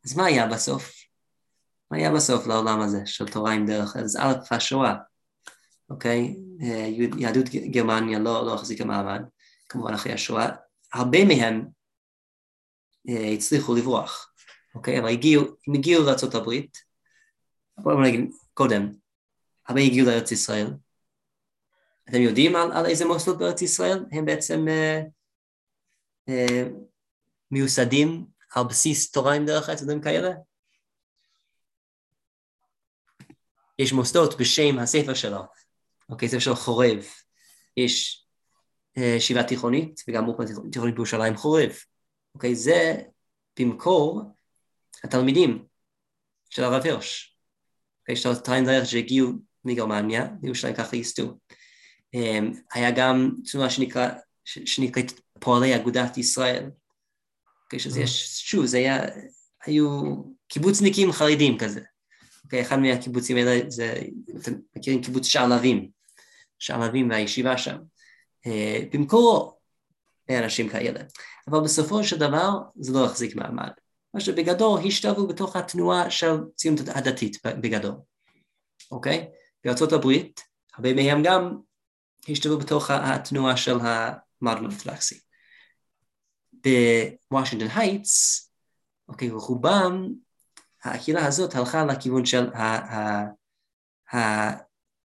אז מה היה בסוף? מה היה בסוף לעולם הזה של תורה עם דרך? אז אלף השואה, אוקיי? יהדות גרמניה לא, לא החזיקה מעמד, כמובן אחרי השואה. הרבה מהם אה, הצליחו לברוח, אוקיי? אבל הגיעו, הם הגיעו לארצות הברית, בואו נגיד, קודם, הרבה הגיעו לארץ ישראל. אתם יודעים על, על איזה מוסדות בארץ ישראל? הם בעצם... אה, אה, מיוסדים על בסיס תורה עם דרך ארץ, אתם כאלה? יש מוסדות בשם הספר שלו, אוקיי, ספר שלו חורב, יש אה, שיבה תיכונית, וגם מוקמה תיכונית בירושלים חורב, אוקיי, זה במקור התלמידים של הרב הירש, אוקיי, של תורה עם דרך שהגיעו מגרמניה, בירושלים כך להיסטו. אה, היה גם תנועה שנקרא, שנקראת פועלי אגודת ישראל, שזה יש, שוב, זה היה, היו קיבוצניקים חרדים כזה, אוקיי, אחד מהקיבוצים האלה, זה, אתם מכירים קיבוץ שעלבים, שעלבים והישיבה שם, במקורו, אנשים כאלה, אבל בסופו של דבר, זה לא החזיק מעמד, מה שבגדול, השתלבו בתוך התנועה של ציונות הדתית בגדול, אוקיי, בארצות הברית, הרבה מהם גם, השתלבו בתוך התנועה של המודרן אורתודוקסי, בוושינגטון הייטס, אוקיי, רובם, הקהילה הזאת הלכה לכיוון של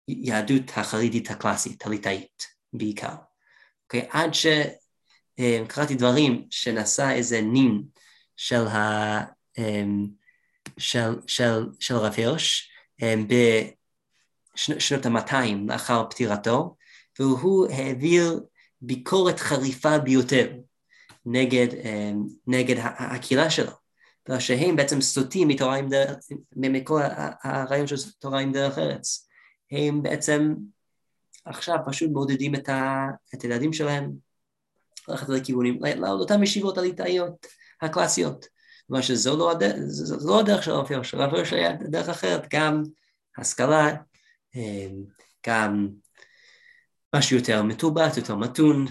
יהדות החרדית הקלאסית, הליטאית בעיקר. אוקיי? עד שקראתי דברים שנשא איזה נין של ה... של, של, של רב הירש בשנות ה-מאתיים לאחר פטירתו, והוא העביר ביקורת חריפה ביותר נגד, נגד הקהילה שלו, ושהם בעצם סוטים מכל הרעיון של תורה עם דרך ארץ. הם בעצם עכשיו פשוט מעודדים את, ה, את הילדים שלהם ללכת לכיוונים, לאותן ישיבות הליטאיות הקלאסיות, מה שזו לא הדרך, זו לא הדרך של הרב הירש, הרב הירש היה דרך אחרת, גם השכלה, גם משהו יותר מטובעת, יותר מתון,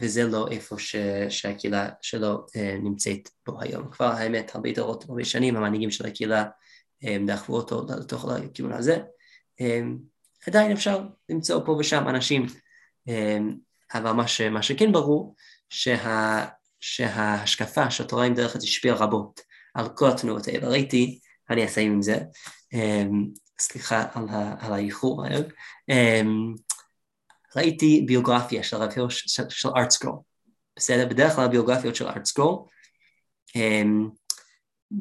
וזה לא איפה ש... שהקהילה שלו נמצאת בו היום. כבר האמת, הרבה יותר הרבה שנים, המנהיגים של הקהילה דחפו אותו לתוך הכיוון הזה. עדיין אפשר למצוא פה ושם אנשים, אבל מה, ש... מה שכן ברור, שה... שההשקפה שהתורה עם דרך השפיעה רבות על כל התנועות האלה. ראיתי, אני אסיים עם זה, סליחה על, ה... על האיחור הערב, ראיתי ביוגרפיה של הרב הירש, של, של ארטסקרול, בסדר? בדרך כלל ביוגרפיות של ארטסקרול,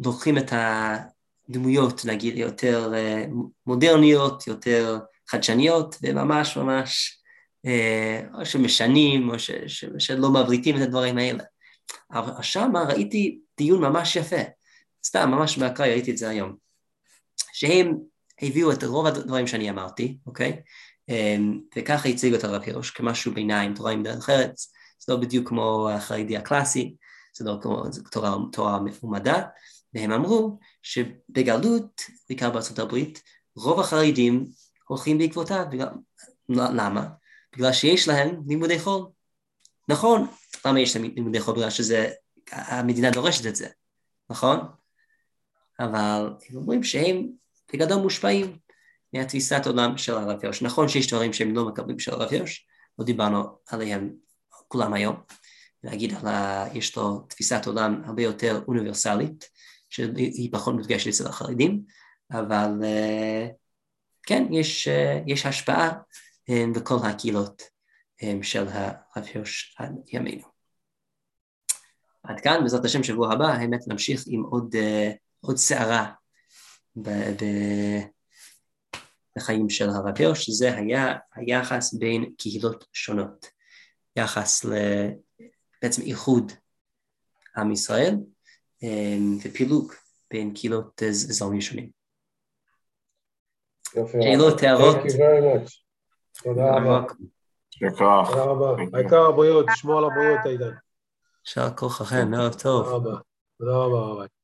לוקחים את הדמויות, נגיד, יותר מודרניות, יותר חדשניות, וממש ממש, או שמשנים, או ש, ש, שלא מבליטים את הדברים האלה. אבל שם ראיתי דיון ממש יפה, סתם, ממש בהקרא, ראיתי את זה היום, שהם הביאו את רוב הדברים שאני אמרתי, אוקיי? וככה הציג את הרב הירש כמשהו ביניים, תורה עם דרך ארץ, זה לא בדיוק כמו החרדי הקלאסי, זה לא כמו תורה, תורה ומדע, והם אמרו שבגלות, בעיקר בארצות הברית, רוב החרדים הולכים בעקבותיו, בגלל... למה? בגלל שיש להם לימודי חול. נכון, למה יש להם לימודי חול? בגלל שהמדינה דורשת את זה, נכון? אבל הם אומרים שהם בגדול מושפעים, מהתפיסת עולם של הרב הירש. נכון שיש דברים שהם לא מקבלים של הרב הירש, לא דיברנו עליהם כולם היום, להגיד על ה... יש לו תפיסת עולם הרבה יותר אוניברסלית, שהיא פחות מפגשת אצל החרדים, אבל כן, יש, יש השפעה בכל הקהילות של הרב הירש עד ימינו. עד כאן, בעזרת השם שבוע הבא, האמת נמשיך עם עוד, עוד שערה ב- ב- לחיים של הרב הירש, שזה היה היחס בין קהילות שונות, יחס לבעצם איחוד עם ישראל, ופילוג בין קהילות זרמים שונים. שאלות, תיארות. תודה רבה. תודה רבה. העיקר הבריאות, שמור על הבריאות, עידן. שער כוחכם, ערב טוב. תודה רבה, תודה רבה.